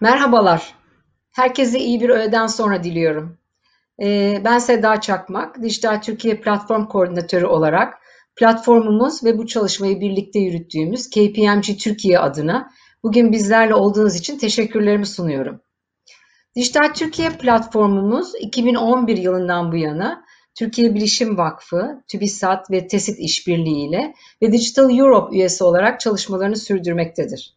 Merhabalar, herkese iyi bir öğleden sonra diliyorum. Ben Seda Çakmak, Dijital Türkiye Platform Koordinatörü olarak platformumuz ve bu çalışmayı birlikte yürüttüğümüz KPMG Türkiye adına bugün bizlerle olduğunuz için teşekkürlerimi sunuyorum. Dijital Türkiye platformumuz 2011 yılından bu yana Türkiye Bilişim Vakfı, TÜBİSAT ve TESİD işbirliğiyle ve Digital Europe üyesi olarak çalışmalarını sürdürmektedir.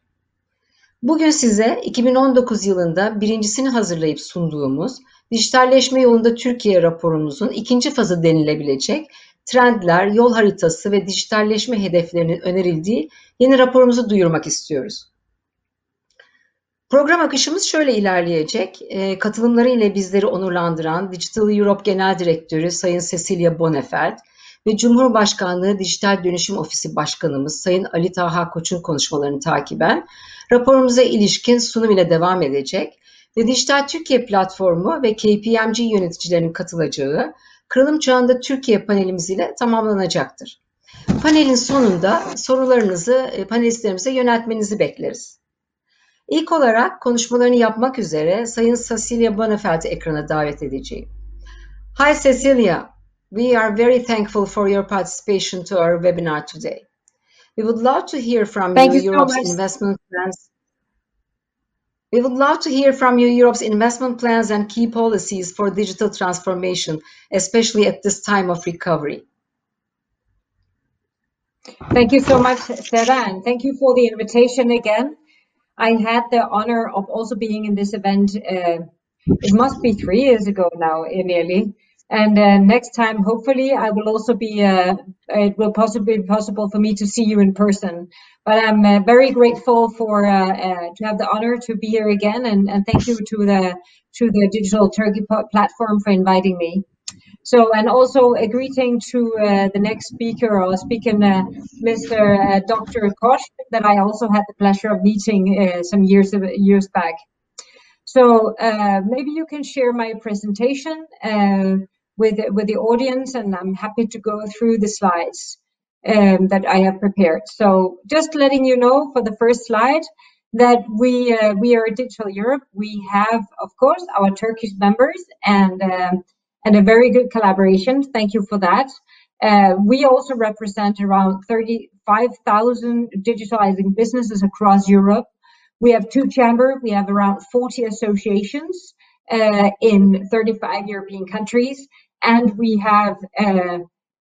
Bugün size 2019 yılında birincisini hazırlayıp sunduğumuz Dijitalleşme Yolunda Türkiye raporumuzun ikinci fazı denilebilecek trendler, yol haritası ve dijitalleşme hedeflerinin önerildiği yeni raporumuzu duyurmak istiyoruz. Program akışımız şöyle ilerleyecek. Katılımları ile bizleri onurlandıran Digital Europe Genel Direktörü Sayın Cecilia Bonifert ve Cumhurbaşkanlığı Dijital Dönüşüm Ofisi Başkanımız Sayın Ali Taha Koç'un konuşmalarını takiben raporumuza ilişkin sunum ile devam edecek ve Dijital Türkiye Platformu ve KPMG yöneticilerinin katılacağı Kırılım Çağında Türkiye panelimiz ile tamamlanacaktır. Panelin sonunda sorularınızı panelistlerimize yöneltmenizi bekleriz. İlk olarak konuşmalarını yapmak üzere Sayın Cecilia Bonifert'i ekrana davet edeceğim. Hi Cecilia, we are very thankful for your participation to our webinar today. We would love to hear from you Europe's investment plans. We would love to hear from you Europe's investment plans and key policies for digital transformation, especially at this time of recovery. Thank you so much, Sarah, and thank you for the invitation again. I had the honor of also being in this event, it must be 3 years ago now, nearly. And next time, hopefully, I will also be, it will possibly be possible for me to see you in person. But I'm very grateful for to have the honor to be here again. And thank you to the Digital Turkey platform for inviting me. So, and also a greeting to the next speaker, or speaker, Mr. Dr. Koch, that I also had the pleasure of meeting some years back. So maybe you can share my presentation with the audience, and I'm happy to go through the slides that I have prepared. So just letting you know for the first slide that we are Digital Europe. We have, of course, our Turkish members and a very good collaboration. Thank you for that. We also represent around 35,000 digitalizing businesses across Europe. We have two chambers. We have around 40 associations in 35 European countries. And we have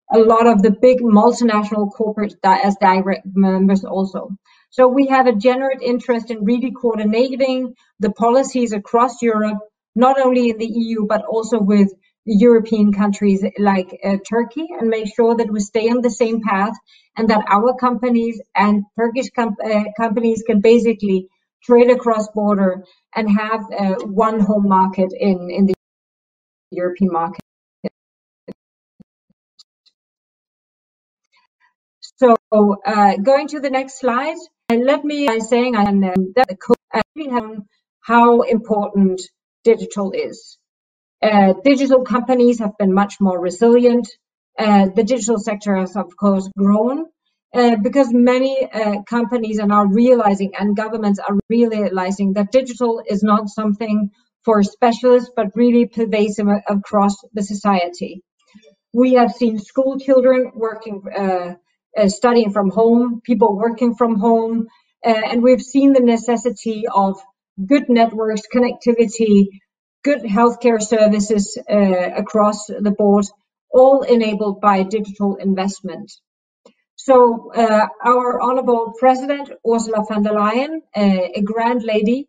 a lot of the big multinational corporates as direct members also. So we have a generate interest in really coordinating the policies across Europe, not only in the EU, but also with European countries like Turkey, and make sure that we stay on the same path and that our companies and Turkish companies can basically trade across border and have one home market in the European market. So going to the next slide, and let me by saying how important digital is. Digital companies have been much more resilient. The digital sector has, of course, grown because many companies are now realizing, and governments are realizing, that digital is not something for specialists, but really pervasive across the society. We have seen school children working, studying from home, people working from home, and we've seen the necessity of good networks, connectivity, good healthcare services across the board, all enabled by digital investment. So our Honorable President, Ursula von der Leyen, a grand lady,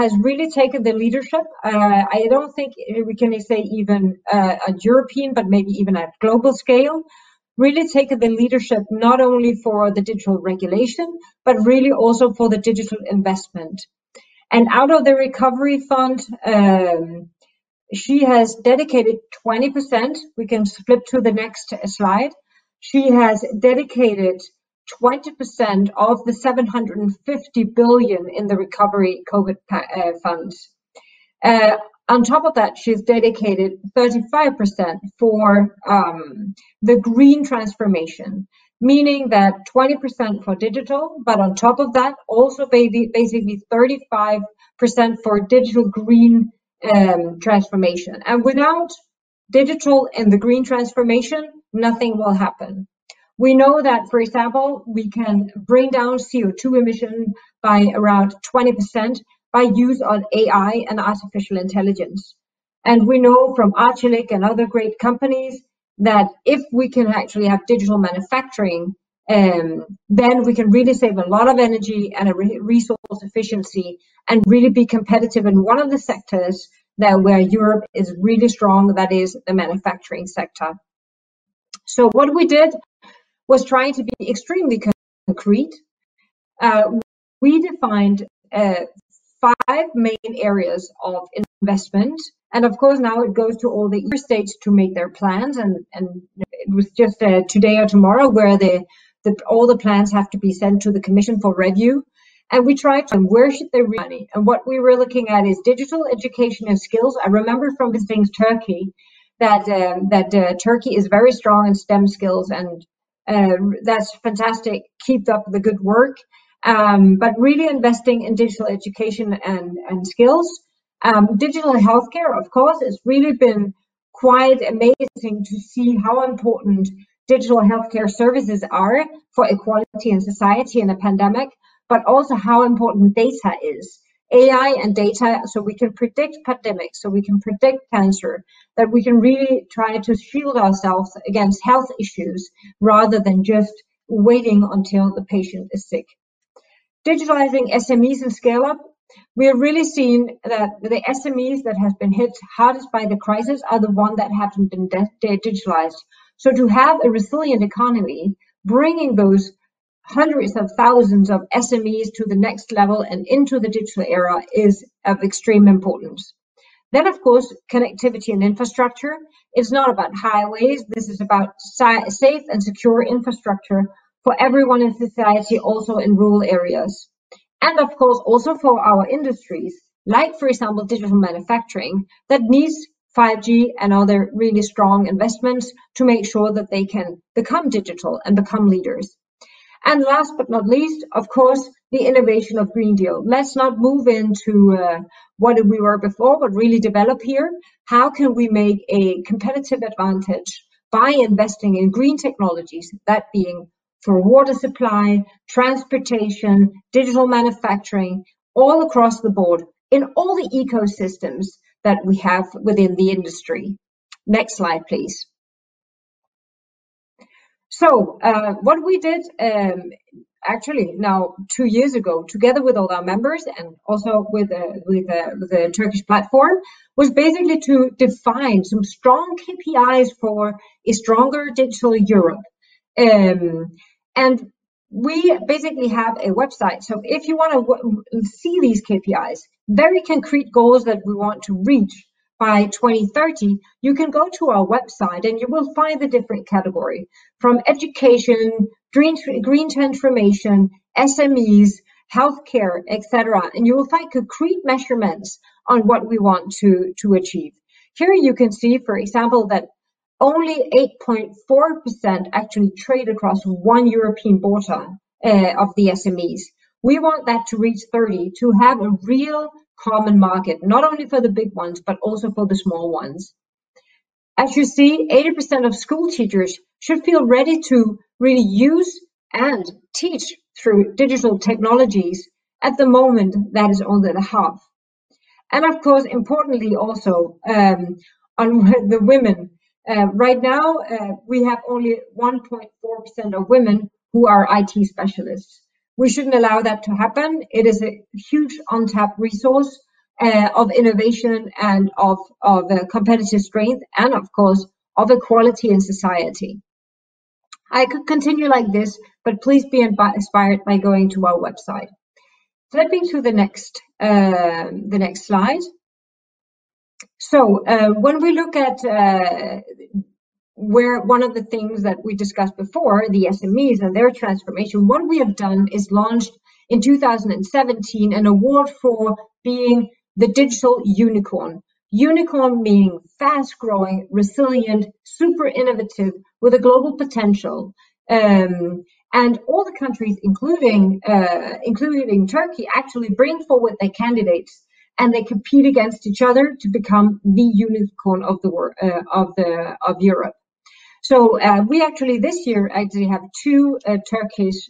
has really taken the leadership. I don't think we can say even a European, but maybe even at global scale, really taken the leadership not only for the digital regulation, but really also for the digital investment. And out of the recovery fund, she has dedicated 20%. We can flip to the next slide. She has dedicated 20% of the 750 billion in the recovery COVID funds. On top of that, she's dedicated 35% for the green transformation. meaning that 20% for digital, but on top of that, also basically 35% for digital green transformation. And without digital and the green transformation, nothing will happen. We know that, for example, we can bring down CO2 emission by around 20% by use on AI and artificial intelligence. And we know from Arçelik and other great companies that if we can actually have digital manufacturing, then we can really save a lot of energy and a resource efficiency and really be competitive in one of the sectors that where Europe is really strong, that is the manufacturing sector. So what we did was trying to be extremely concrete. We defined five main areas of investment. And of course, now it goes to all the EU states to make their plans. And it was just today or tomorrow where all the plans have to be sent to the Commission for review. And we tried to, where should they reach money? And what we were looking at is digital education and skills. I remember from visiting Turkey that Turkey is very strong in STEM skills, and that's fantastic. Keep up the good work. But really investing in digital education and skills. Digital healthcare, of course, it's really been quite amazing to see how important digital healthcare services are for equality in society in a pandemic, but also how important data is. AI and data, so we can predict pandemics, so we can predict cancer, that we can really try to shield ourselves against health issues rather than just waiting until the patient is sick. Digitalizing SMEs and scale up. We have really seen that the SMEs that have been hit hardest by the crisis are the ones that haven't been digitalized. So to have a resilient economy, bringing those hundreds of thousands of SMEs to the next level and into the digital era is of extreme importance. Then, of course, connectivity and infrastructure. It's not about highways. This is about safe and secure infrastructure for everyone in society, also in rural areas. And of course, also for our industries, like for example, digital manufacturing, that needs 5G and other really strong investments to make sure that they can become digital and become leaders. And last but not least, of course, the innovation of Green Deal. Let's not move into what we were before, but really develop here. How can we make a competitive advantage by investing in green technologies, that being for water supply, transportation, digital manufacturing, all across the board in all the ecosystems that we have within the industry. Next slide, please. So what we did actually now 2 years ago, together with all our members and also with the Turkish platform, was basically to define some strong KPIs for a stronger digital Europe. And we basically have a website. So if you want to see these KPIs, very concrete goals that we want to reach by 2030, you can go to our website and you will find the different category from education, green transformation, SMEs, healthcare, etc. And you will find concrete measurements on what we want to achieve. Here you can see, for example, that only 8.4% actually trade across one European border of the SMEs. We want that to reach 30, to have a real common market, not only for the big ones, but also for the small ones. As you see, 80% of school teachers should feel ready to really use and teach through digital technologies. At the moment, that is only the half. And of course, importantly also, on the women, right now, we have only 1.4% of women who are IT specialists. We shouldn't allow that to happen. It is a huge untapped resource of innovation and of competitive strength and, of course, of equality in society. I could continue like this, but please be inspired by going to our website. Flipping to the next slide. So when we look at where one of the things that we discussed before, the SMEs and their transformation, what we have done is launched in 2017 an award for being the digital unicorn. Unicorn meaning fast growing, resilient, super innovative with a global potential. And all the countries, including Turkey, actually bring forward their candidates, and they compete against each other to become the unicorn of the of Europe. So we actually this year have two Turkish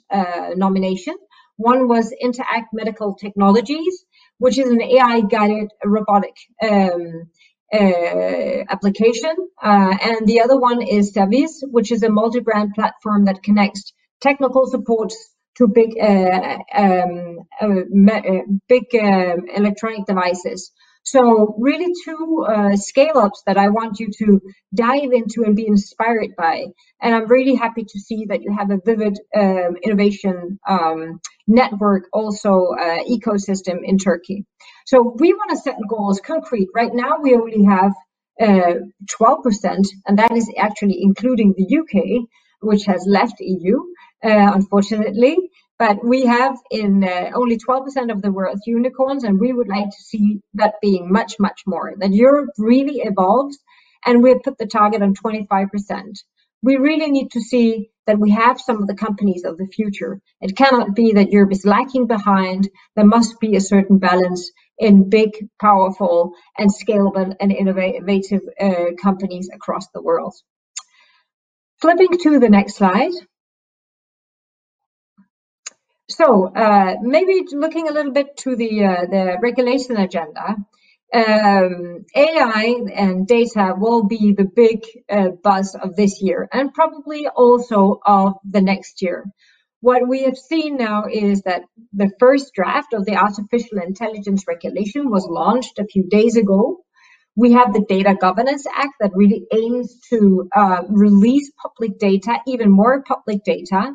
nominations. One was Interact Medical Technologies, which is an AI-guided robotic application, and the other one is Servis, which is a multi-brand platform that connects technical supports to big electronic devices. So really two scale-ups that I want you to dive into and be inspired by. And I'm really happy to see that you have a vivid innovation network, also ecosystem in Turkey. So we want to set goals concrete. Right now we only have 12%, and that is actually including the UK, which has left EU, unfortunately. But we have in only 12% of the world's unicorns, and we would like to see that being much, much more, that Europe really evolves, and we put the target on 25%. We really need to see that we have some of the companies of the future. It cannot be that Europe is lacking behind. There must be a certain balance in big, powerful, and scalable and innovative companies across the world. Flipping to the next slide. So maybe looking a little bit to the regulation agenda, AI and data will be the big buzz of this year and probably also of the next year. What we have seen now is that the first draft of the artificial intelligence regulation was launched a few days ago. We have the Data Governance Act that really aims to release public data, even more public data,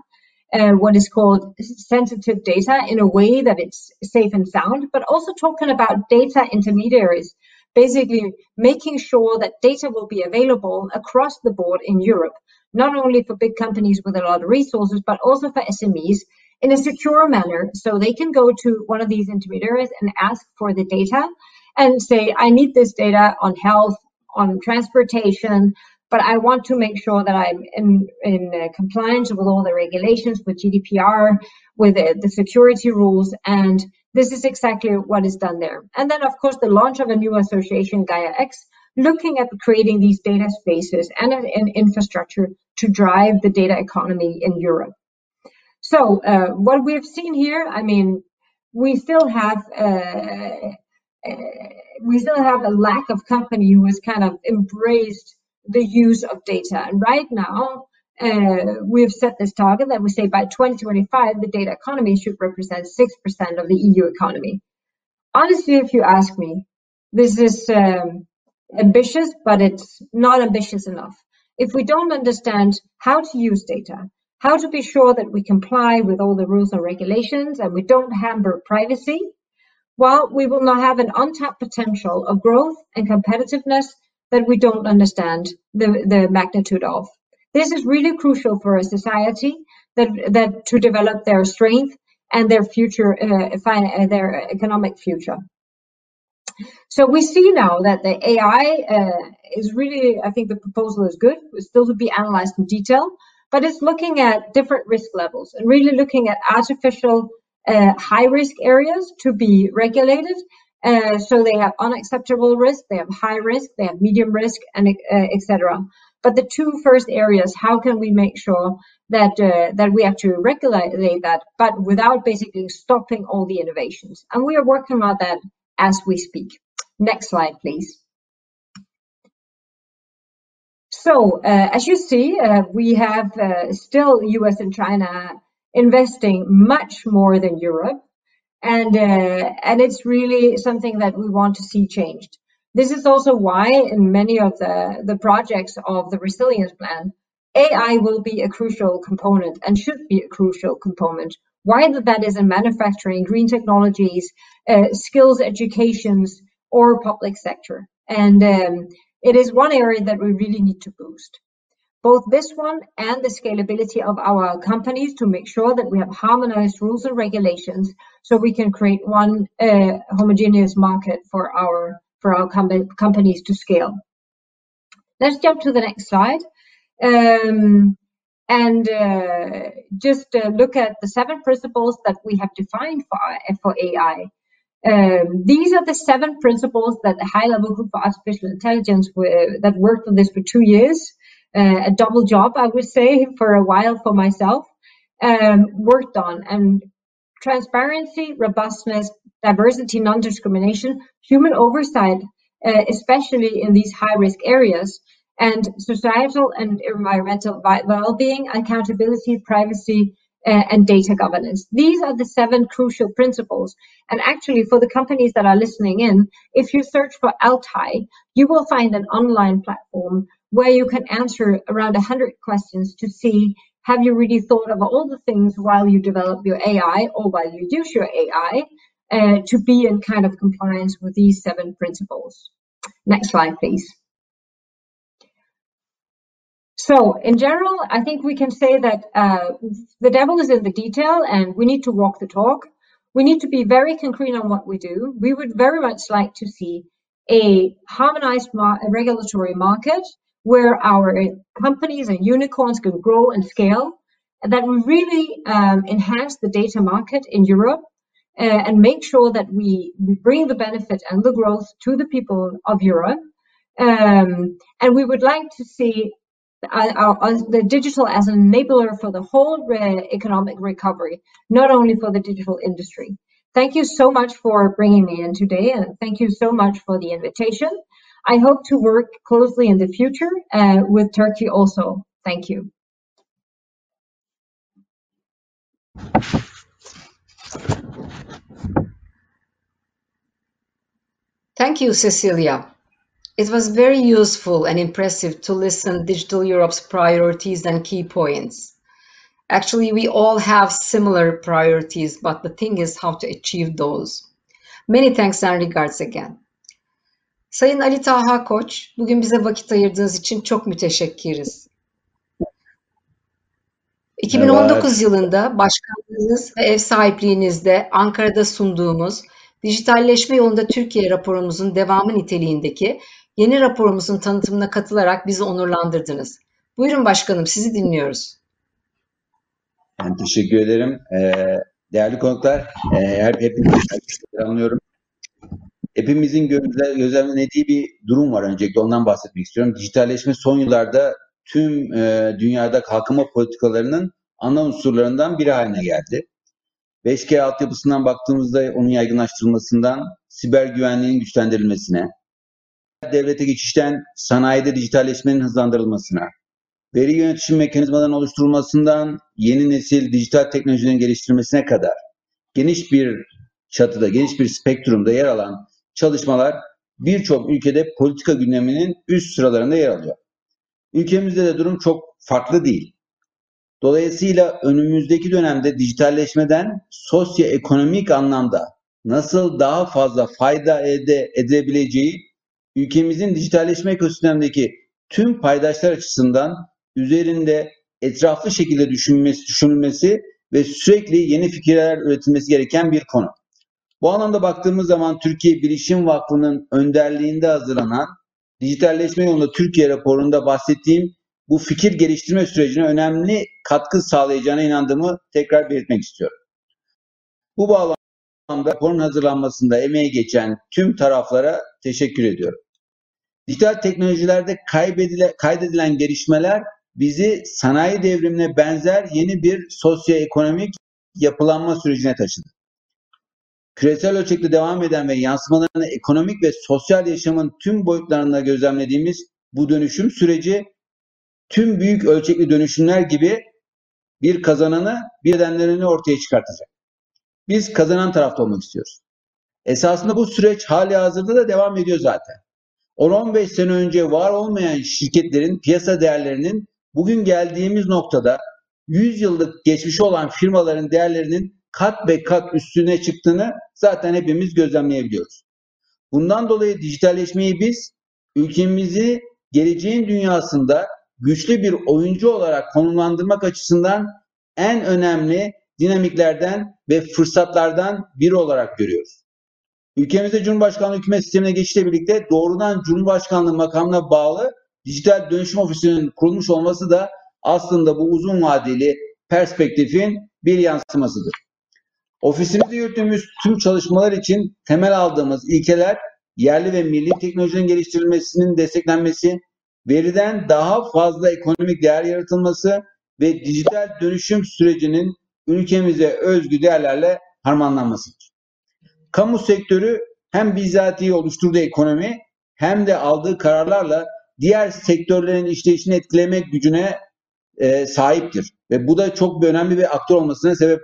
what is called sensitive data, in a way that it's safe and sound, but also talking about data intermediaries, basically making sure that data will be available across the board in Europe, not only for big companies with a lot of resources, but also for SMEs in a secure manner, so they can go to one of these intermediaries and ask for the data and say, I need this data on health, on transportation, but I want to make sure that I'm in compliance with all the regulations, with GDPR, with the security rules, and this is exactly what is done there. And then, of course, the launch of a new association, Gaia X, looking at creating these data spaces and an infrastructure to drive the data economy in Europe. So what we've seen here, I mean, we still have a lack of company who has kind of embraced the use of data. And right now, we have set this target that we say by 2025, the data economy should represent 6% of the EU economy. Honestly, if you ask me, this is ambitious, but it's not ambitious enough. If we don't understand how to use data, how to be sure that we comply with all the rules and regulations, and we don't hamper privacy, well, we will not have an untapped potential of growth and competitiveness that we don't understand the magnitude of. This is really crucial for a society that to develop their strength and their future, their economic future. So we see now that the AI is really, I think the proposal is good. It's still to be analyzed in detail, but it's looking at different risk levels and really looking at artificial high-risk areas to be regulated. So they have unacceptable risk, they have high risk, they have medium risk, and etc. But the two first areas, how can we make sure that we actually regulate that, but without basically stopping all the innovations? And we are working on that as we speak. Next slide, please. So as you see, we have still US and China investing much more than Europe. And it's really something that we want to see changed. This is also why in many of the projects of the resilience plan, AI will be a crucial component and should be a crucial component. Whether that is in manufacturing, green technologies, skills educations, or public sector. And it is one area that we really need to boost. Both this one and the scalability of our companies to make sure that we have harmonized rules and regulations so we can create one homogeneous market for our companies to scale. Let's jump to the next slide. and just look at the 7 principles that we have defined for AI. These are the 7 principles that the high-level group for artificial intelligence that worked on this for 2 years, a double job, I would say, for a while for myself, worked on. And transparency, robustness, diversity, non-discrimination, human oversight, especially in these high-risk areas, and societal and environmental well-being, accountability, privacy, and data governance. These are the 7 crucial principles. And actually, for the companies that are listening in, if you search for Altai, you will find an online platform where you can answer around 100 questions to see, have you really thought of all the things while you develop your AI or while you use your AI to be in kind of compliance with these 7 principles. Next slide, please. So in general, I think we can say that the devil is in the detail and we need to walk the talk. We need to be very concrete on what we do. We would very much like to see a harmonized regulatory market where our companies and unicorns can grow and scale, and that we really enhance the data market in Europe and make sure that we bring the benefit and the growth to the people of Europe. And we would like to see the digital as an enabler for the whole economic recovery, not only for the digital industry. Thank you so much for bringing me in today, and thank you so much for the invitation. I hope to work closely in the future with Turkey also. Thank you. Thank you, Cecilia. It was very useful and impressive to listen to Digital Europe's priorities and key points. Actually, we all have similar priorities, but the thing is how to achieve those. Many thanks and regards again. Sayın Ali Taha Koç, bugün bize vakit ayırdığınız için çok müteşekkiriz. 2019 yılında başkanlığınız ve ev sahipliğinizde Ankara'da sunduğumuz Dijitalleşme Yolunda Türkiye raporumuzun devamı niteliğindeki yeni raporumuzun tanıtımına katılarak bizi onurlandırdınız. Buyurun başkanım, sizi dinliyoruz. Ben teşekkür ederim. Değerli konuklar, hepimizin gözlemlediği bir durum var. Öncelikle ondan bahsetmek istiyorum. Dijitalleşme son yıllarda tüm dünyada kalkınma politikalarının ana unsurlarından biri haline geldi. 5G altyapısından baktığımızda onun yaygınlaştırılmasından siber güvenliğin güçlendirilmesine, devlete geçişten sanayide dijitalleşmenin hızlandırılmasına, veri yönetişim mekanizmalarının oluşturulmasından yeni nesil dijital teknolojilerin geliştirilmesine kadar geniş bir çatıda, geniş bir spektrumda yer alan çalışmalar birçok ülkede politika gündeminin üst sıralarında yer alıyor. Ülkemizde de durum çok farklı değil. Dolayısıyla önümüzdeki dönemde dijitalleşmeden sosyoekonomik anlamda nasıl daha fazla fayda elde edebileceği ülkemizin dijitalleşme ekosistemdeki tüm paydaşlar açısından üzerinde etraflı şekilde düşünülmesi ve sürekli yeni fikirler üretilmesi gereken bir konu. Bu anlamda baktığımız zaman Türkiye Bilişim Vakfı'nın önderliğinde hazırlanan Dijitalleşme Yolunda Türkiye raporunda bahsettiğim bu fikir geliştirme sürecine önemli katkı sağlayacağına inandığımı tekrar belirtmek istiyorum. Bu bağlamda raporun hazırlanmasında emeği geçen tüm taraflara teşekkür ediyorum. Dijital teknolojilerde kaydedilen gelişmeler bizi sanayi devrimine benzer yeni bir sosyoekonomik yapılanma sürecine taşıdı. Küresel ölçekte devam eden ve yansımalarını ekonomik ve sosyal yaşamın tüm boyutlarında gözlemlediğimiz bu dönüşüm süreci tüm büyük ölçekli dönüşümler gibi bir kazananı, bir nedenlerini ortaya çıkartacak. Biz kazanan tarafta olmak istiyoruz. Esasında bu süreç halihazırda da devam ediyor zaten. 10-15 sene önce var olmayan şirketlerin piyasa değerlerinin bugün geldiğimiz noktada 100 yıllık geçmişi olan firmaların değerlerinin kat be kat üstüne çıktığını zaten hepimiz gözlemleyebiliyoruz. Bundan dolayı dijitalleşmeyi biz ülkemizi geleceğin dünyasında güçlü bir oyuncu olarak konumlandırmak açısından en önemli dinamiklerden ve fırsatlardan biri olarak görüyoruz. Ülkemizde Cumhurbaşkanlığı hükümet sistemine geçişle birlikte doğrudan Cumhurbaşkanlığı makamına bağlı Dijital Dönüşüm Ofisi'nin kurulmuş olması da aslında bu uzun vadeli perspektifin bir yansımasıdır. Ofisimizde yürüttüğümüz tüm çalışmalar için temel aldığımız ilkeler, yerli ve milli teknolojinin geliştirilmesinin desteklenmesi, veriden daha fazla ekonomik değer yaratılması ve dijital dönüşüm sürecinin ülkemize özgü değerlerle harmanlanmasıdır. Kamu sektörü hem bizatihi oluşturduğu ekonomi hem de aldığı kararlarla diğer sektörlerin işleyişini etkilemek gücüne sahiptir. Ve bu da çok önemli bir aktör olmasına sebep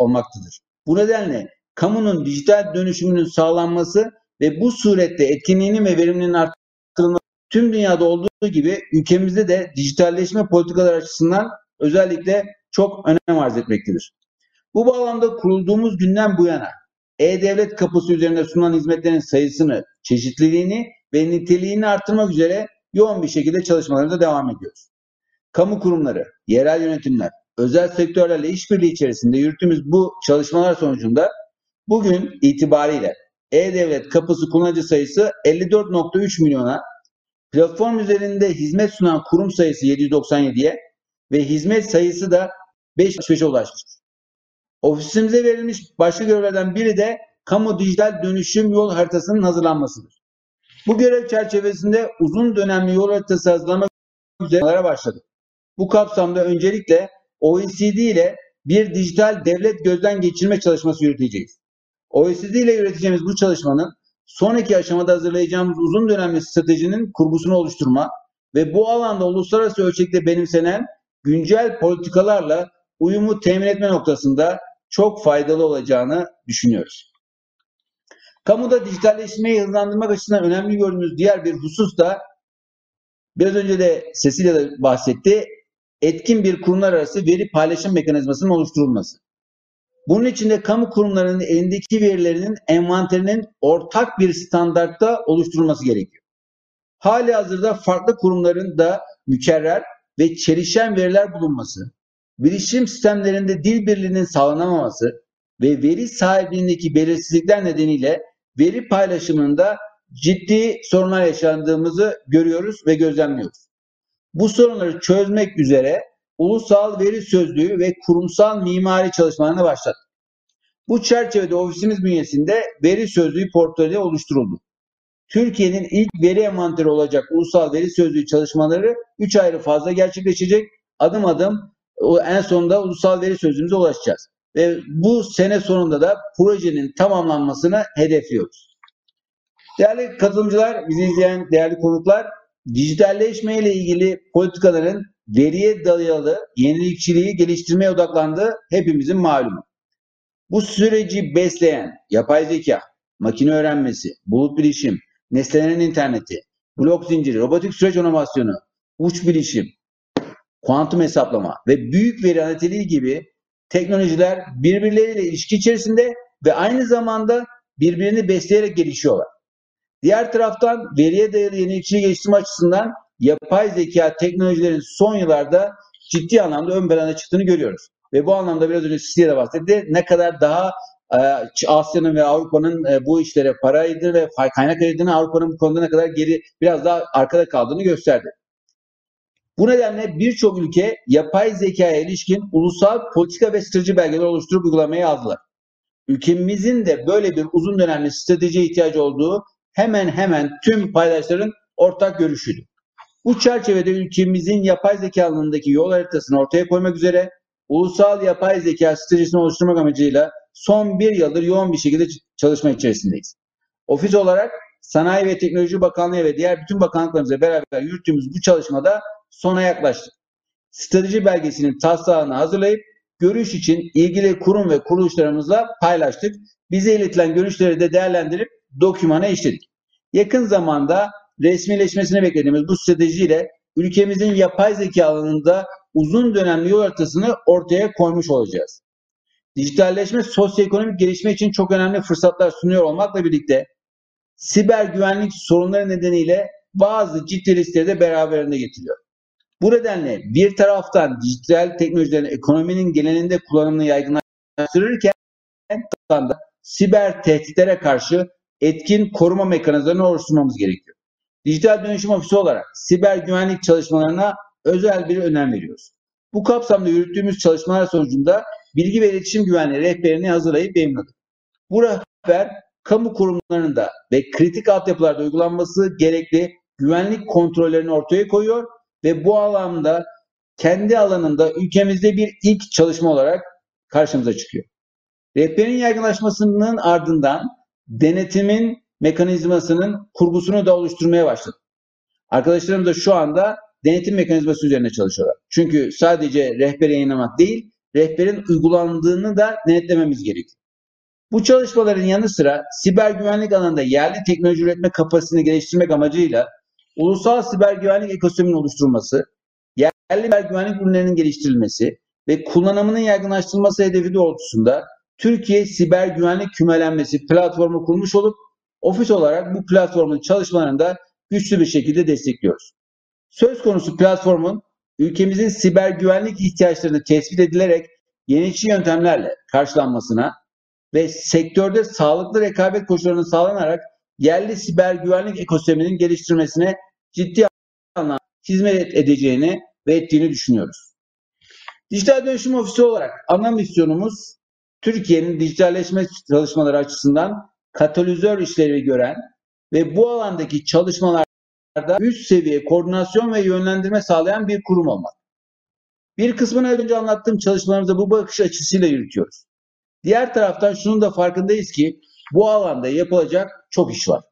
olmaktadır. Bu nedenle kamunun dijital dönüşümünün sağlanması ve bu surette etkinliğinin ve verimliliğinin arttırılması tüm dünyada olduğu gibi ülkemizde de dijitalleşme politikaları açısından özellikle çok önem arz etmektedir. Bu bağlamda kurulduğumuz günden bu yana E-Devlet kapısı üzerinde sunulan hizmetlerin sayısını, çeşitliliğini ve niteliğini artırmak üzere yoğun bir şekilde çalışmalarımıza devam ediyoruz. Kamu kurumları, yerel yönetimler, özel sektörlerle işbirliği içerisinde yürüttüğümüz bu çalışmalar sonucunda bugün itibariyle E-Devlet kapısı kullanıcı sayısı 54.3 milyona, platform üzerinde hizmet sunan kurum sayısı 797'ye ve hizmet sayısı da 5.5'e ulaşmıştır. Ofisimize verilmiş başka görevlerden biri de kamu dijital dönüşüm yol haritasının hazırlanmasıdır. Bu görev çerçevesinde uzun dönemli yol haritası hazırlamak üzere başladık. Bu kapsamda öncelikle OECD ile bir dijital devlet gözden geçirme çalışması yürüteceğiz. OECD ile yürüteceğimiz bu çalışmanın sonraki aşamada hazırlayacağımız uzun dönemli stratejinin kurgusunu oluşturma ve bu alanda uluslararası ölçekte benimsenen güncel politikalarla uyumu temin etme noktasında çok faydalı olacağını düşünüyoruz. Kamuda dijitalleşmeyi hızlandırmak açısından önemli gördüğümüz diğer bir husus da biraz önce de Cecilia da bahsetti. Etkin bir kurumlar arası veri paylaşım mekanizmasının oluşturulması. Bunun için de kamu kurumlarının elindeki verilerinin envanterinin ortak bir standartta oluşturulması gerekiyor. Halihazırda farklı kurumların da mükerrer ve çelişen veriler bulunması, bilişim sistemlerinde dil birliğinin sağlanamaması ve veri sahipliğindeki belirsizlikler nedeniyle veri paylaşımında ciddi sorunlar yaşandığımızı görüyoruz ve gözlemliyoruz. Bu sorunları çözmek üzere Ulusal Veri Sözlüğü ve kurumsal mimari çalışmalarına başlattık. Bu çerçevede ofisimiz bünyesinde Veri Sözlüğü portföyü oluşturuldu. Türkiye'nin ilk veri envanteri olacak Ulusal Veri Sözlüğü çalışmaları 3 ayrı fazla gerçekleşecek. Adım adım en sonunda Ulusal Veri Sözlüğümüze ulaşacağız. Ve bu sene sonunda da projenin tamamlanmasını hedefliyoruz. Değerli katılımcılar, bizi izleyen değerli konuklar, dijitalleşme ile ilgili politikaların veriye dayalı yenilikçiliği geliştirmeye odaklandığı hepimizin malumu. Bu süreci besleyen yapay zeka, makine öğrenmesi, bulut bilişim, nesnelerin interneti, blok zinciri, robotik süreç otomasyonu, uç bilişim, kuantum hesaplama ve büyük veri analitiği gibi teknolojiler birbirleriyle ilişki içerisinde ve aynı zamanda birbirini besleyerek gelişiyorlar. Diğer taraftan veriye dayalı yenilikçiliği geliştirme açısından yapay zeka teknolojilerin son yıllarda ciddi anlamda ön plana çıktığını görüyoruz. Ve bu anlamda biraz önce Cecilia de bahsetti. Ne kadar daha Asya'nın ve Avrupa'nın bu işlere para ayırdığını ve kaynak ayırdığını, Avrupa'nın bu konuda ne kadar biraz daha arkada kaldığını gösterdi. Bu nedenle birçok ülke yapay zekaya ilişkin ulusal politika ve strateji belgeleri oluşturup uygulamaya aldılar. Ülkemizin de böyle bir uzun dönemli stratejiye ihtiyacı olduğu hemen tüm paydaşların ortak görüşüydü. Bu çerçevede ülkemizin yapay zeka alanındaki yol haritasını ortaya koymak üzere ulusal yapay zeka stratejisini oluşturmak amacıyla son bir yıldır yoğun bir şekilde çalışma içerisindeyiz. Ofis olarak Sanayi ve Teknoloji Bakanlığı ve diğer bütün bakanlıklarımızla beraber yürüttüğümüz bu çalışmada sona yaklaştık. Strateji belgesinin taslağını hazırlayıp görüş için ilgili kurum ve kuruluşlarımızla paylaştık. Bize iletilen görüşleri de değerlendirip dokümana işledik. Yakın zamanda resmileşmesini beklediğimiz bu stratejiyle ülkemizin yapay zeka alanında uzun dönemli yol haritasını ortaya koymuş olacağız. Dijitalleşme sosyoekonomik gelişme için çok önemli fırsatlar sunuyor olmakla birlikte siber güvenlik sorunları nedeniyle bazı ciddi riskleri de beraberinde getiriyor. Bu nedenle bir taraftan dijital teknolojilerin ekonominin genelinde kullanımını yaygınlaştırırken da siber tehditlere karşı etkin koruma mekanizmalarını oluşturmamız gerekiyor. Dijital Dönüşüm Ofisi olarak siber güvenlik çalışmalarına özel bir önem veriyoruz. Bu kapsamda yürüttüğümüz çalışmalar sonucunda bilgi ve iletişim güvenliği rehberini hazırlayıp yayımladık. Bu rehber, kamu kurumlarında ve kritik altyapılarda uygulanması gerekli güvenlik kontrollerini ortaya koyuyor ve bu alanda kendi alanında ülkemizde bir ilk çalışma olarak karşımıza çıkıyor. Rehberin yaygınlaşmasının ardından denetimin mekanizmasının kurgusunu da oluşturmaya başladık. Arkadaşlarım da şu anda denetim mekanizması üzerine çalışıyorlar. Çünkü sadece rehber yayınlamak değil, rehberin uygulandığını da denetlememiz gerekiyor. Bu çalışmaların yanı sıra siber güvenlik alanında yerli teknoloji üretme kapasitesini geliştirmek amacıyla ulusal siber güvenlik ekosisteminin oluşturulması, yerli siber güvenlik ürünlerinin geliştirilmesi ve kullanımının yaygınlaştırılması hedefi doğrultusunda Türkiye Siber Güvenlik Kümelenmesi platformu kurmuş olup ofis olarak bu platformun çalışmalarını da güçlü bir şekilde destekliyoruz. Söz konusu platformun ülkemizin siber güvenlik ihtiyaçlarını tespit edilerek yenilikçi yöntemlerle karşılanmasına ve sektörde sağlıklı rekabet koşullarının sağlanarak yerli siber güvenlik ekosisteminin geliştirmesine ciddi anlamda hizmet edeceğini ve ettiğini düşünüyoruz. Dijital Dönüşüm Ofisi olarak ana misyonumuz Türkiye'nin dijitalleşme çalışmaları açısından katalizör işlevi gören ve bu alandaki çalışmalarda üst seviye koordinasyon ve yönlendirme sağlayan bir kurum olmak. Bir kısmını önce anlattığım çalışmalarımızda bu bakış açısıyla yürütüyoruz. Diğer taraftan şunun da farkındayız ki bu alanda yapılacak çok iş var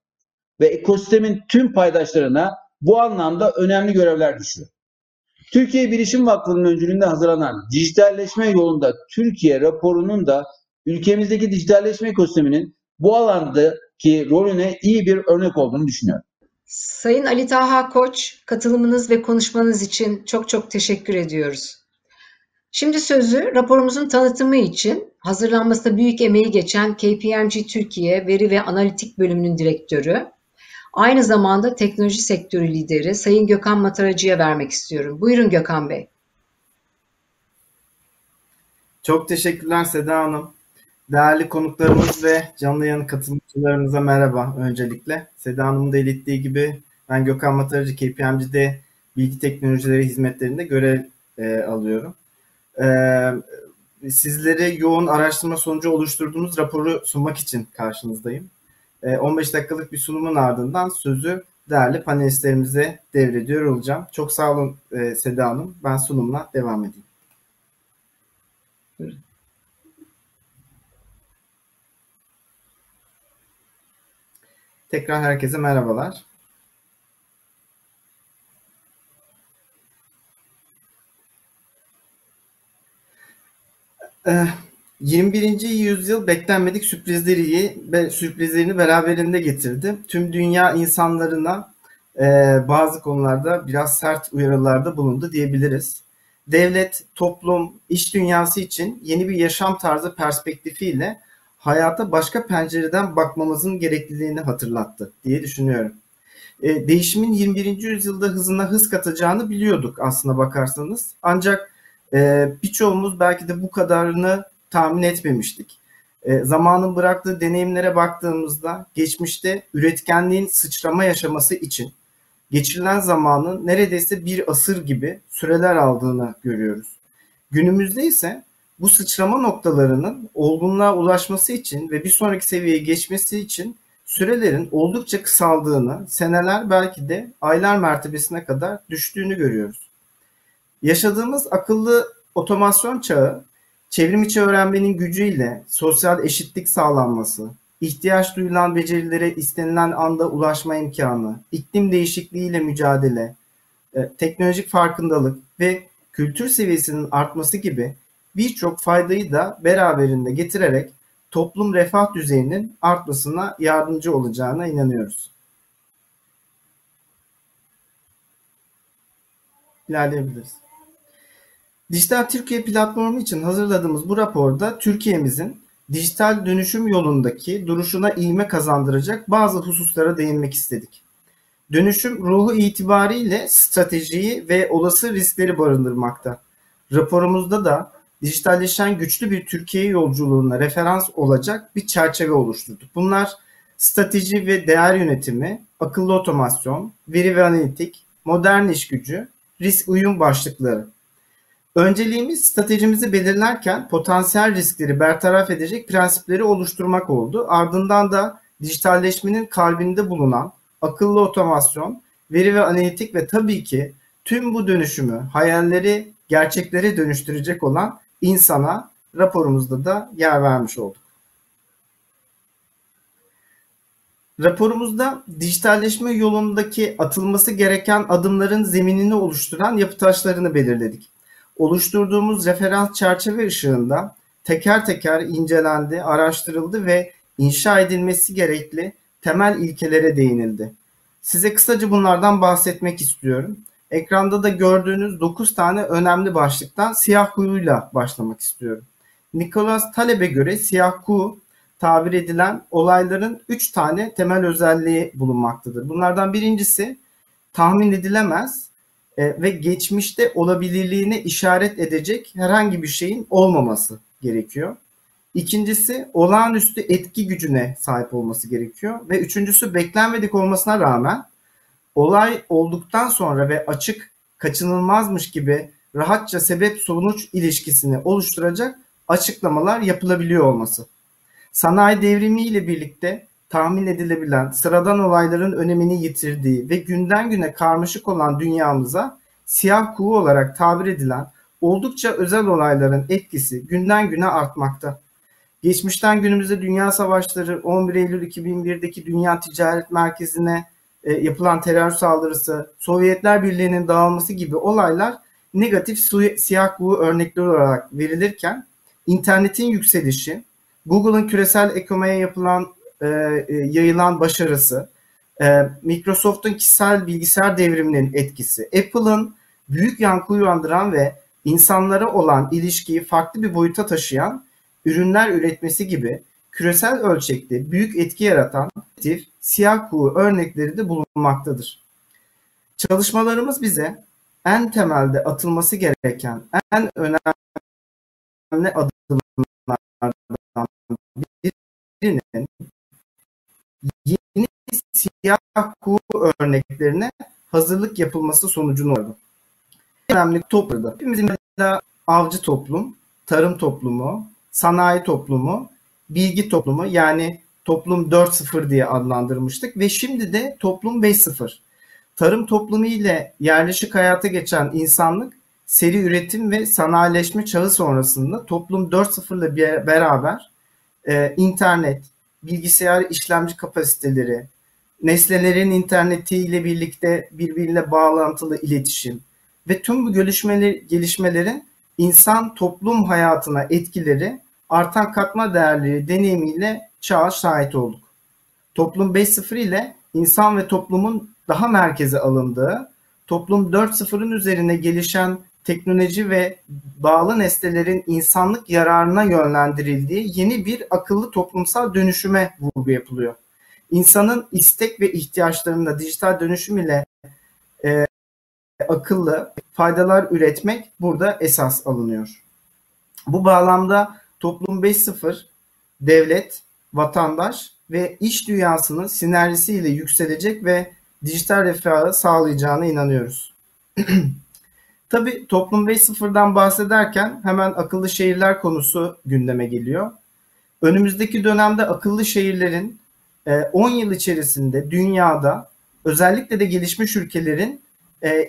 ve ekosistemin tüm paydaşlarına bu anlamda önemli görevler düşüyor. Türkiye Bilişim Vakfı'nın öncülüğünde hazırlanan Dijitalleşme Yolunda Türkiye raporunun da ülkemizdeki dijitalleşme ekosisteminin bu alandaki rolüne iyi bir örnek olduğunu düşünüyorum. Sayın Ali Taha Koç, katılımınız ve konuşmanız için çok çok teşekkür ediyoruz. Şimdi sözü raporumuzun tanıtımı için hazırlanmasında büyük emeği geçen KPMG Türkiye Veri ve Analitik Bölümünün direktörü, aynı zamanda teknoloji sektörü lideri Sayın Gökhan Mataracı'ya vermek istiyorum. Buyurun Gökhan Bey. Çok teşekkürler Seda Hanım. Değerli konuklarımız ve canlı yayın katılımcılarınıza merhaba öncelikle. Seda Hanım'ın da ilettiği gibi ben Gökhan Mataracı, KPMG'de bilgi teknolojileri hizmetlerinde görev alıyorum. Sizlere yoğun araştırma sonucu oluşturduğumuz raporu sunmak için karşınızdayım. 15 dakikalık bir sunumun ardından sözü değerli panelistlerimize devrediyor olacağım. Çok sağ olun Seda Hanım. Ben sunumla devam edeyim. Buyurun. Tekrar herkese merhabalar. Evet. 21. yüzyıl beklenmedik sürprizlerini beraberinde getirdi. Tüm dünya insanlarına bazı konularda biraz sert uyarılarda bulundu diyebiliriz. Devlet, toplum, iş dünyası için yeni bir yaşam tarzı perspektifiyle hayata başka pencereden bakmamızın gerekliliğini hatırlattı diye düşünüyorum. Değişimin 21. yüzyılda hızına hız katacağını biliyorduk aslına bakarsanız. Ancak birçoğumuz belki de bu kadarını tahmin etmemiştik. Zamanın bıraktığı deneyimlere baktığımızda geçmişte üretkenliğin sıçrama yaşaması için geçirilen zamanın neredeyse bir asır gibi süreler aldığını görüyoruz. Günümüzde ise bu sıçrama noktalarının olgunluğa ulaşması için ve bir sonraki seviyeye geçmesi için sürelerin oldukça kısaldığını, seneler belki de aylar mertebesine kadar düştüğünü görüyoruz. Yaşadığımız akıllı otomasyon çağı, çevrim içi öğrenmenin gücüyle sosyal eşitlik sağlanması, ihtiyaç duyulan becerilere istenilen anda ulaşma imkanı, iklim değişikliğiyle mücadele, teknolojik farkındalık ve kültür seviyesinin artması gibi birçok faydayı da beraberinde getirerek toplum refah düzeyinin artmasına yardımcı olacağına inanıyoruz. İlerleyebiliriz. Dijital Türkiye platformu için hazırladığımız bu raporda Türkiye'mizin dijital dönüşüm yolundaki duruşuna ivme kazandıracak bazı hususlara değinmek istedik. Dönüşüm ruhu itibariyle stratejiyi ve olası riskleri barındırmakta. Raporumuzda da dijitalleşen güçlü bir Türkiye yolculuğuna referans olacak bir çerçeve oluşturduk. Bunlar strateji ve değer yönetimi, akıllı otomasyon, veri ve analitik, modern iş gücü, risk uyum başlıkları. Önceliğimiz stratejimizi belirlerken potansiyel riskleri bertaraf edecek prensipleri oluşturmak oldu. Ardından da dijitalleşmenin kalbinde bulunan akıllı otomasyon, veri ve analitik ve tabii ki tüm bu dönüşümü hayalleri gerçeklere dönüştürecek olan insana raporumuzda da yer vermiş olduk. Raporumuzda dijitalleşme yolundaki atılması gereken adımların zeminini oluşturan yapı taşlarını belirledik. Oluşturduğumuz referans çerçeve ışığında teker teker incelendi, araştırıldı ve inşa edilmesi gerekli temel ilkelere değinildi. Size kısaca bunlardan bahsetmek istiyorum. Ekranda da gördüğünüz 9 tane önemli başlıktan siyah kuyuyla başlamak istiyorum. Nicholas Taleb'e göre siyah kuyu tabir edilen olayların 3 tane temel özelliği bulunmaktadır. Bunlardan birincisi tahmin edilemez ve geçmişte olabilirliğine işaret edecek herhangi bir şeyin olmaması gerekiyor. İkincisi olağanüstü etki gücüne sahip olması gerekiyor. Ve üçüncüsü beklenmedik olmasına rağmen olay olduktan sonra ve açık kaçınılmazmış gibi rahatça sebep-sonuç ilişkisini oluşturacak açıklamalar yapılabiliyor olması. Sanayi devrimi ile birlikte tahmin edilebilen sıradan olayların önemini yitirdiği ve günden güne karmaşık olan dünyamıza siyah kuğu olarak tabir edilen oldukça özel olayların etkisi günden güne artmakta. Geçmişten günümüzde dünya savaşları, 11 Eylül 2001'deki Dünya Ticaret Merkezi'ne yapılan terör saldırısı, Sovyetler Birliği'nin dağılması gibi olaylar negatif siyah kuğu örnekleri olarak verilirken internetin yükselişi, Google'ın küresel ekonomiye yayılan başarısı, Microsoft'un kişisel bilgisayar devriminin etkisi, Apple'ın büyük yankı uyandıran ve insanlara olan ilişkiyi farklı bir boyuta taşıyan ürünler üretmesi gibi küresel ölçekte büyük etki yaratan siyah kuğu örnekleri de bulunmaktadır. Çalışmalarımız bize en temelde atılması gereken en önemli adımlardan birinin yeni siyah kuğu örneklerine hazırlık yapılması sonucunu oldu. Önemli toplumda hepimizin avcı toplum, tarım toplumu, sanayi toplumu, bilgi toplumu yani toplum 4.0 diye adlandırmıştık ve şimdi de toplum 5.0. Tarım toplumu ile yerleşik hayata geçen insanlık seri üretim ve sanayileşme çağı sonrasında toplum 4.0 ile beraber internet, bilgisayar işlemci kapasiteleri, nesnelerin interneti ile birlikte birbiriyle bağlantılı iletişim ve tüm bu gelişmelerin insan toplum hayatına etkileri artan katma değerleri deneyimiyle çağa şahit olduk. Toplum 5.0 ile insan ve toplumun daha merkeze alındığı, toplum 4.0'ın üzerine gelişen teknoloji ve bağlı nesnelerin insanlık yararına yönlendirildiği yeni bir akıllı toplumsal dönüşüme vurgu yapılıyor. İnsanın istek ve ihtiyaçlarında dijital dönüşüm ile akıllı faydalar üretmek burada esas alınıyor. Bu bağlamda toplum 5.0, devlet, vatandaş ve iş dünyasının sinerjisiyle yükselecek ve dijital refahı sağlayacağına inanıyoruz. Tabii toplum 5.0'dan bahsederken hemen akıllı şehirler konusu gündeme geliyor. Önümüzdeki dönemde akıllı şehirlerin 10 yıl içerisinde dünyada özellikle de gelişmiş ülkelerin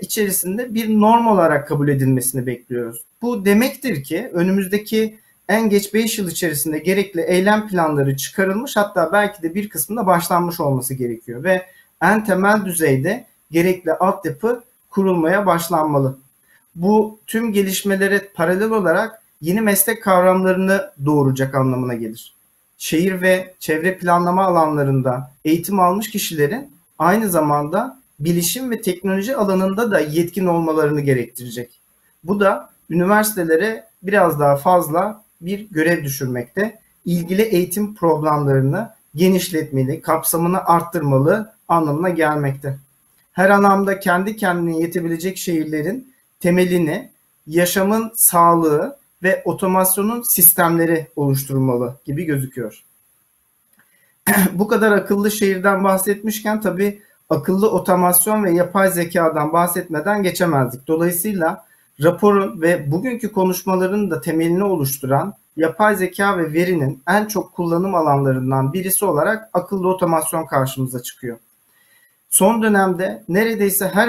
içerisinde bir norm olarak kabul edilmesini bekliyoruz. Bu demektir ki önümüzdeki en geç 5 yıl içerisinde gerekli eylem planları çıkarılmış hatta belki de bir kısmında başlanmış olması gerekiyor ve en temel düzeyde gerekli altyapı kurulmaya başlanmalı. Bu tüm gelişmelere paralel olarak yeni meslek kavramlarını doğuracak anlamına gelir. Şehir ve çevre planlama alanlarında eğitim almış kişilerin aynı zamanda bilişim ve teknoloji alanında da yetkin olmalarını gerektirecek. Bu da üniversitelere biraz daha fazla bir görev düşürmekte, ilgili eğitim programlarını genişletmeli, kapsamını arttırmalı anlamına gelmekte. Her anlamda kendi kendine yetebilecek şehirlerin temelini, yaşamın sağlığı ve otomasyonun sistemleri oluşturmalı gibi gözüküyor. Bu kadar akıllı şehirden bahsetmişken tabii akıllı otomasyon ve yapay zekadan bahsetmeden geçemezdik. Dolayısıyla raporun ve bugünkü konuşmaların da temelini oluşturan yapay zeka ve verinin en çok kullanım alanlarından birisi olarak akıllı otomasyon karşımıza çıkıyor. Son dönemde neredeyse her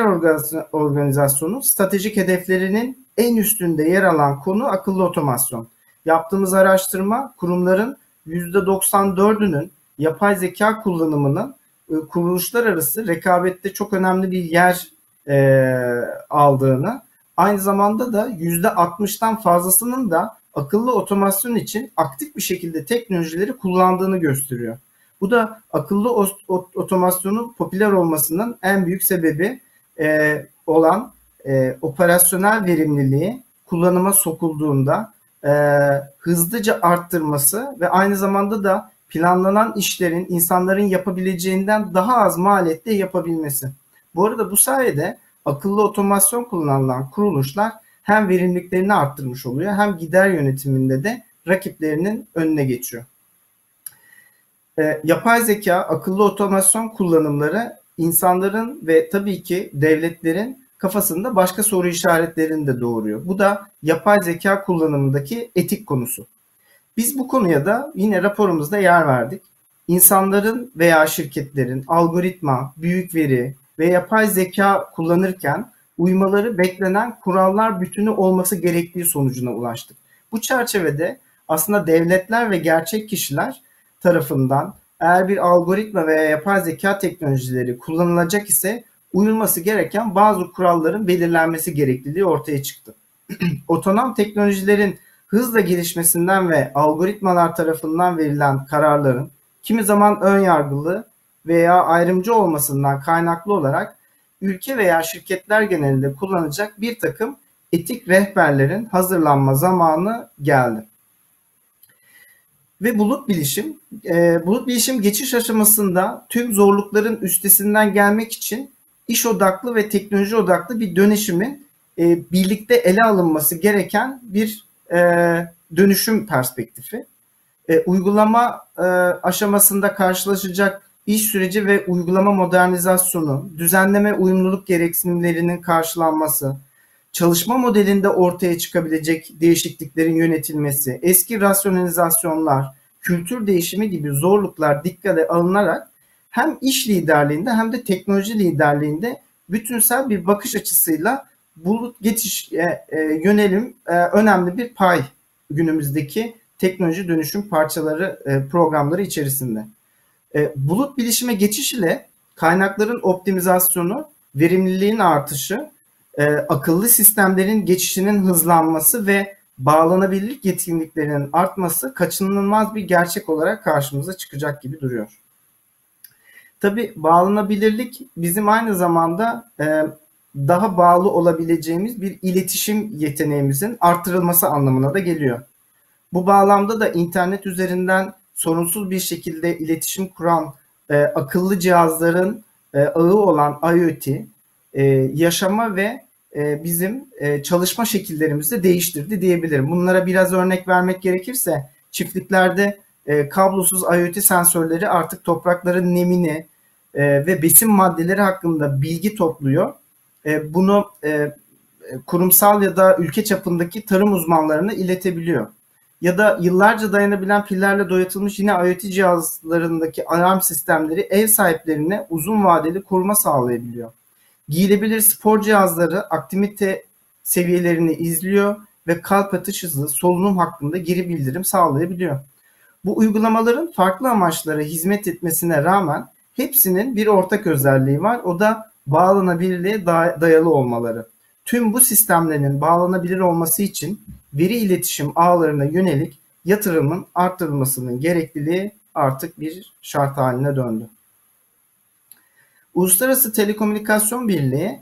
organizasyonun stratejik hedeflerinin en üstünde yer alan konu akıllı otomasyon. Yaptığımız araştırma kurumların %94'ünün yapay zeka kullanımının kuruluşlar arası rekabette çok önemli bir yer aldığını, aynı zamanda da %60'tan fazlasının da akıllı otomasyon için aktif bir şekilde teknolojileri kullandığını gösteriyor. Bu da akıllı otomasyonun popüler olmasının en büyük sebebi olan operasyonel verimliliği kullanıma sokulduğunda hızlıca arttırması ve aynı zamanda da planlanan işlerin insanların yapabileceğinden daha az maliyetle yapabilmesi. Bu arada bu sayede akıllı otomasyon kullanılan kuruluşlar hem verimliliklerini arttırmış oluyor hem gider yönetiminde de rakiplerinin önüne geçiyor. Yapay zeka, akıllı otomasyon kullanımları insanların ve tabii ki devletlerin kafasında başka soru işaretlerini de doğuruyor. Bu da yapay zeka kullanımındaki etik konusu. Biz bu konuya da yine raporumuzda yer verdik. İnsanların veya şirketlerin algoritma, büyük veri ve yapay zeka kullanırken uymaları beklenen kurallar bütünü olması gerektiği sonucuna ulaştık. Bu çerçevede aslında devletler ve gerçek kişiler tarafından eğer bir algoritma veya yapay zeka teknolojileri kullanılacak ise uyulması gereken bazı kuralların belirlenmesi gerekliliği ortaya çıktı. Otonom teknolojilerin hızla gelişmesinden ve algoritmalar tarafından verilen kararların kimi zaman ön yargılı veya ayrımcı olmasından kaynaklı olarak ülke veya şirketler genelinde kullanılacak bir takım etik rehberlerin hazırlanma zamanı geldi. Ve bulut bilişim geçiş aşamasında tüm zorlukların üstesinden gelmek için iş odaklı ve teknoloji odaklı bir dönüşümün birlikte ele alınması gereken bir dönüşüm perspektifi. Uygulama aşamasında karşılaşacak iş süreci ve uygulama modernizasyonu, düzenleme uyumluluk gereksinimlerinin karşılanması, çalışma modelinde ortaya çıkabilecek değişikliklerin yönetilmesi, eski rasyonalizasyonlar, kültür değişimi gibi zorluklar dikkate alınarak hem iş liderliğinde hem de teknoloji liderliğinde bütünsel bir bakış açısıyla bulut geçişe yönelim önemli bir pay günümüzdeki teknoloji dönüşüm parçaları programları içerisinde. Bulut bilişime geçiş ile kaynakların optimizasyonu, verimliliğin artışı, akıllı sistemlerin geçişinin hızlanması ve bağlanabilirlik yetkinliklerinin artması kaçınılmaz bir gerçek olarak karşımıza çıkacak gibi duruyor. Tabii bağlanabilirlik bizim aynı zamanda daha bağlı olabileceğimiz bir iletişim yeteneğimizin artırılması anlamına da geliyor. Bu bağlamda da internet üzerinden sorunsuz bir şekilde iletişim kuran akıllı cihazların ağı olan IoT, yaşama ve bizim çalışma şekillerimizi de değiştirdi diyebilirim. Bunlara biraz örnek vermek gerekirse çiftliklerde kablosuz IoT sensörleri artık toprakların nemini ve besin maddeleri hakkında bilgi topluyor. Bunu kurumsal ya da ülke çapındaki tarım uzmanlarına iletebiliyor. Ya da yıllarca dayanabilen pillerle donatılmış yine IoT cihazlarındaki alarm sistemleri ev sahiplerine uzun vadeli koruma sağlayabiliyor. Giyilebilir spor cihazları aktivite seviyelerini izliyor ve kalp atış hızı, solunum hakkında geri bildirim sağlayabiliyor. Bu uygulamaların farklı amaçlara hizmet etmesine rağmen hepsinin bir ortak özelliği var. O da bağlanabilirliğe dayalı olmaları. Tüm bu sistemlerin bağlanabilir olması için veri iletişim ağlarına yönelik yatırımın arttırılmasının gerekliliği artık bir şart haline döndü. Uluslararası Telekomünikasyon Birliği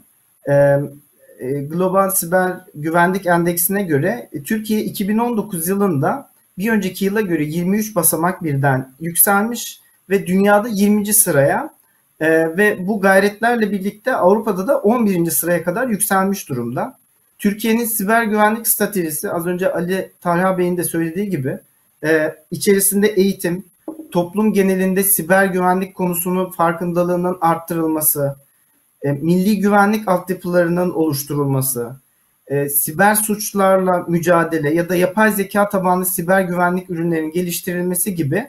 Global Siber Güvenlik Endeksine göre Türkiye 2019 yılında bir önceki yıla göre 23 basamak birden yükselmiş ve dünyada 20. sıraya ve bu gayretlerle birlikte Avrupa'da da 11. sıraya kadar yükselmiş durumda. Türkiye'nin siber güvenlik stratejisi az önce Ali Taha Bey'in de söylediği gibi içerisinde eğitim, toplum genelinde siber güvenlik konusunun farkındalığının arttırılması, milli güvenlik altyapılarının oluşturulması, siber suçlarla mücadele ya da yapay zeka tabanlı siber güvenlik ürünlerinin geliştirilmesi gibi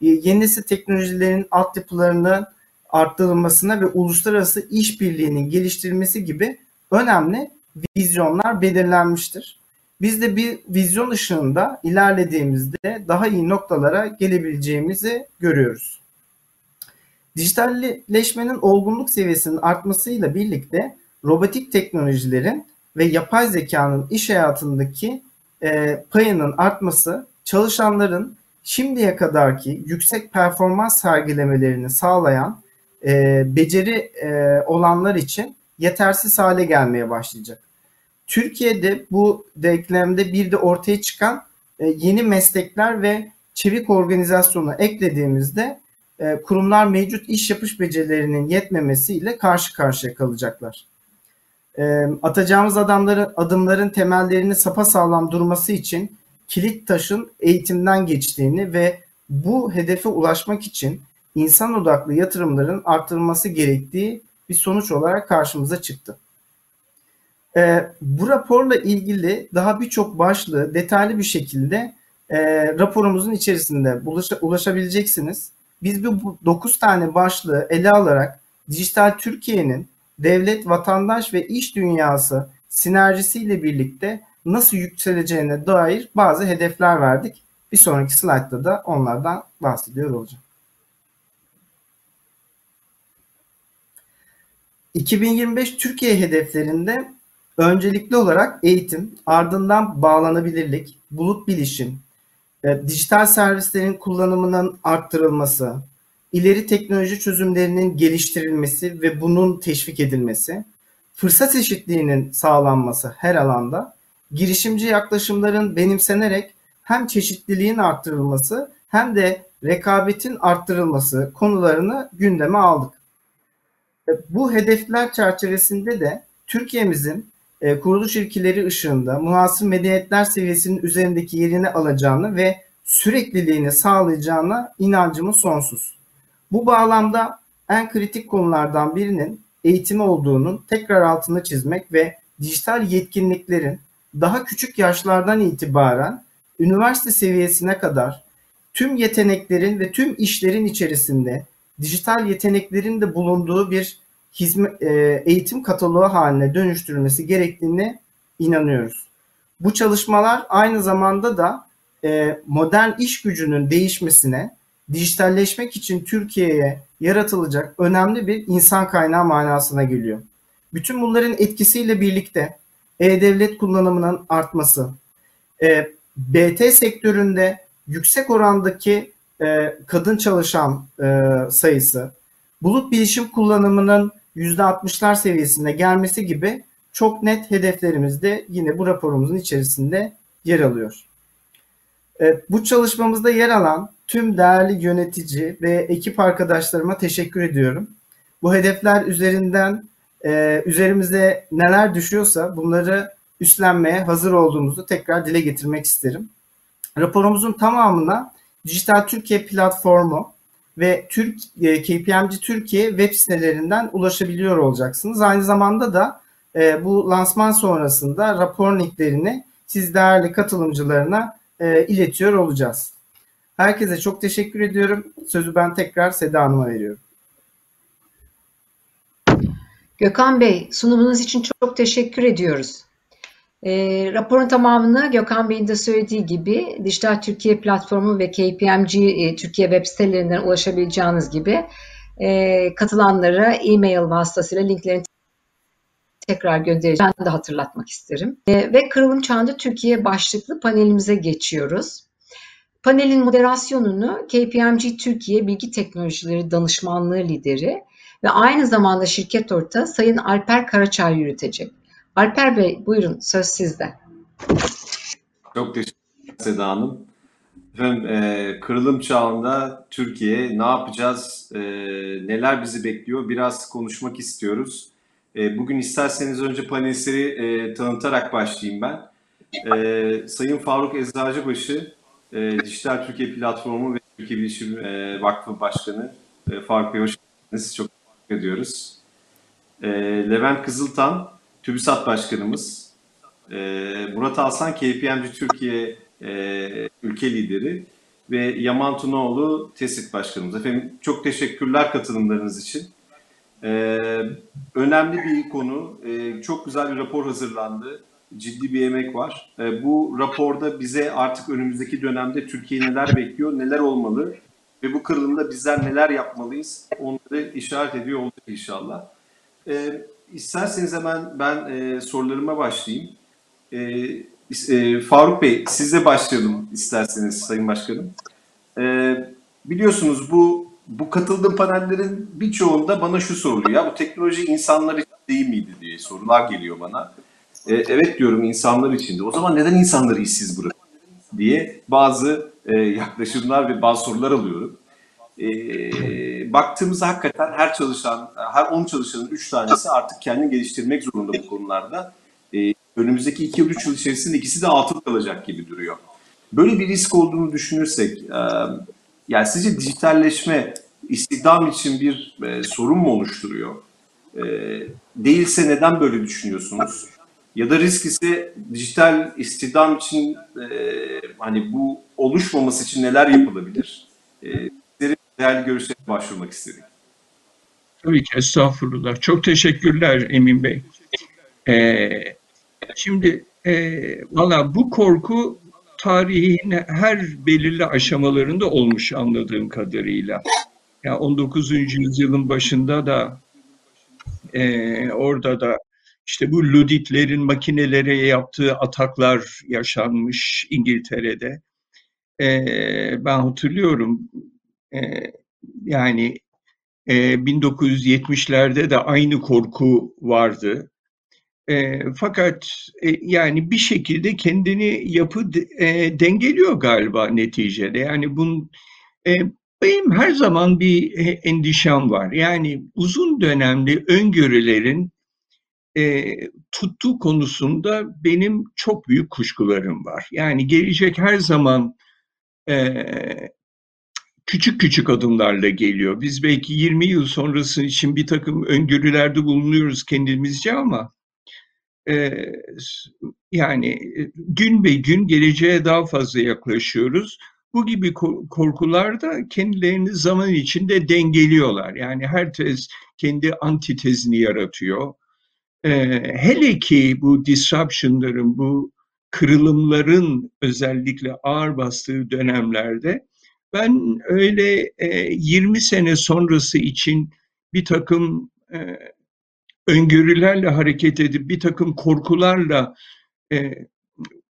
yeni nesil teknolojilerin altyapılarının arttırılmasına ve uluslararası işbirliğinin geliştirilmesi gibi önemli vizyonlar belirlenmiştir. Biz de bir vizyon ışığında ilerlediğimizde daha iyi noktalara gelebileceğimizi görüyoruz. Dijitalleşmenin olgunluk seviyesinin artmasıyla birlikte robotik teknolojilerin ve yapay zekanın iş hayatındaki payının artması, çalışanların şimdiye kadarki yüksek performans sergilemelerini sağlayan beceri olanlar için yetersiz hale gelmeye başlayacak. Türkiye'de bu denklemde bir de ortaya çıkan yeni meslekler ve çevik organizasyonu eklediğimizde kurumlar mevcut iş yapış becerilerinin yetmemesiyle karşı karşıya kalacaklar. Atacağımız adımların temellerini sapasağlam durması için kilit taşın eğitimden geçtiğini ve bu hedefe ulaşmak için insan odaklı yatırımların artırılması gerektiği bir sonuç olarak karşımıza çıktı. Bu raporla ilgili daha birçok başlığı detaylı bir şekilde raporumuzun içerisinde ulaşabileceksiniz. Biz bu 9 tane başlığı ele alarak Dijital Türkiye'nin devlet, vatandaş ve iş dünyası sinerjisiyle birlikte nasıl yükseleceğine dair bazı hedefler verdik. Bir sonraki slaytta da onlardan bahsediyor olacağım. 2025 Türkiye hedeflerinde öncelikli olarak eğitim, ardından bağlanabilirlik, bulut bilişim, dijital servislerin kullanımının arttırılması, ileri teknoloji çözümlerinin geliştirilmesi ve bunun teşvik edilmesi, fırsat eşitliğinin sağlanması her alanda, girişimci yaklaşımların benimsenerek hem çeşitliliğin arttırılması hem de rekabetin arttırılması konularını gündeme aldık. Bu hedefler çerçevesinde de Türkiye'mizin kuruluş ilkeleri ışığında muhasır medeniyetler seviyesinin üzerindeki yerini alacağını ve sürekliliğini sağlayacağına inancımız sonsuz. Bu bağlamda en kritik konulardan birinin eğitim olduğunun tekrar altını çizmek ve dijital yetkinliklerin daha küçük yaşlardan itibaren üniversite seviyesine kadar tüm yeteneklerin ve tüm işlerin içerisinde dijital yeteneklerin de bulunduğu bir eğitim kataloğu haline dönüştürülmesi gerektiğine inanıyoruz. Bu çalışmalar aynı zamanda da modern iş gücünün değişmesine, dijitalleşmek için Türkiye'ye yaratılacak önemli bir insan kaynağı manasına geliyor. Bütün bunların etkisiyle birlikte E-Devlet kullanımının artması, BT sektöründe yüksek orandaki kadın çalışan sayısı, bulut bilişim kullanımının %60'lar seviyesine gelmesi gibi çok net hedeflerimiz de yine bu raporumuzun içerisinde yer alıyor. Bu çalışmamızda yer alan tüm değerli yönetici ve ekip arkadaşlarıma teşekkür ediyorum. Bu hedefler üzerinden üzerimize neler düşüyorsa bunları üstlenmeye hazır olduğumuzu tekrar dile getirmek isterim. Raporumuzun tamamına Dijital Türkiye Platformu ve KPMG Türkiye web sitelerinden ulaşabiliyor olacaksınız. Aynı zamanda da bu lansman sonrasında rapor linklerini siz değerli katılımcılarına iletiyor olacağız. Herkese çok teşekkür ediyorum. Sözü ben tekrar Seda Hanım'a veriyorum. Gökhan Bey, sunumunuz için çok teşekkür ediyoruz. Raporun tamamını Gökhan Bey'in de söylediği gibi Dijital Türkiye Platformu ve KPMG Türkiye web sitelerinden ulaşabileceğiniz gibi katılanlara e-mail vasıtasıyla linklerini tekrar göndereceğim. Ben de hatırlatmak isterim. Ve Kırılım Çağında Türkiye başlıklı panelimize geçiyoruz. Panelin moderasyonunu KPMG Türkiye Bilgi Teknolojileri Danışmanlığı Lideri ve aynı zamanda şirket ortağı Sayın Alper Karaçay yürütecek. Alper Bey, buyurun, söz sizde. Çok teşekkür ederim Seda Hanım. Efendim, Kırılım Çağında Türkiye ne yapacağız, neler bizi bekliyor biraz konuşmak istiyoruz. Bugün isterseniz önce panelistleri tanıtarak başlayayım ben. Sayın Faruk Ezracıbaşı, Dijital Türkiye Platformu ve Türkiye Bilişim Vakfı Başkanı Faruk Bey, hoş geldiniz. Çok teşekkür ediyoruz. Levent Kızıltan, TÜBİSAT Başkanımız. Murat Alsan, KPMG Türkiye ülke lideri. Ve Yaman Tunoğlu, TESİD Başkanımız. Efendim, çok teşekkürler katılımlarınız için. Önemli bir konu. Çok güzel bir rapor hazırlandı. Ciddi bir emek var. Bu raporda bize artık önümüzdeki dönemde Türkiye neler bekliyor, neler olmalı ve bu kırılımda bizler neler yapmalıyız onları işaret ediyor olacak inşallah. İsterseniz hemen ben sorularıma başlayayım. Faruk Bey, sizle başlayalım isterseniz Sayın Başkanım. Biliyorsunuz bu katıldığım panellerin birçoğunda bana şu soruluyor. Bu teknoloji insanlar için değil miydi diye sorular geliyor bana. Evet diyorum, insanlar için de. O zaman neden insanları işsiz bırakın diye bazı yaklaşımlar ve bazı sorular alıyorum. Baktığımızda hakikaten her 10 çalışanın 3 tanesi artık kendini geliştirmek zorunda bu konularda. Önümüzdeki 2-3 yıl içerisinde ikisi de altın kalacak gibi duruyor. Böyle bir risk olduğunu düşünürsek, yani sizce dijitalleşme istihdam için bir sorun mu oluşturuyor? Değilse neden böyle düşünüyorsunuz? Ya da risk ise dijital istihdam için hani bu oluşmaması için neler yapılabilir? Sizlerin değerli görüşlerine başvurmak istedik. Tabii ki, estağfurullah. Çok teşekkürler Emin Bey. Şimdi valla bu korku tarihin her belirli aşamalarında olmuş anladığım kadarıyla. Yani 19. yüzyılın başında da orada da işte bu Luditlerin makinelere yaptığı ataklar yaşanmış İngiltere'de. Ben hatırlıyorum yani 1970'lerde de aynı korku vardı. Fakat yani bir şekilde kendini yapı dengeliyor galiba neticede. Yani bunun, benim her zaman bir endişem var. Yani uzun dönemli öngörülerin tuttuğu konusunda benim çok büyük kuşkularım var. Yani gelecek her zaman küçük küçük adımlarla geliyor. Biz belki 20 yıl sonrası için bir takım öngörülerde bulunuyoruz kendimizce ama yani gün be gün geleceğe daha fazla yaklaşıyoruz. Bu gibi korkular da kendilerini zaman içinde dengeliyorlar. Yani her tez kendi antitezini yaratıyor. Hele ki bu disruption'ların, bu kırılımların özellikle ağır bastığı dönemlerde ben öyle 20 sene sonrası için bir takım öngörülerle hareket edip bir takım korkularla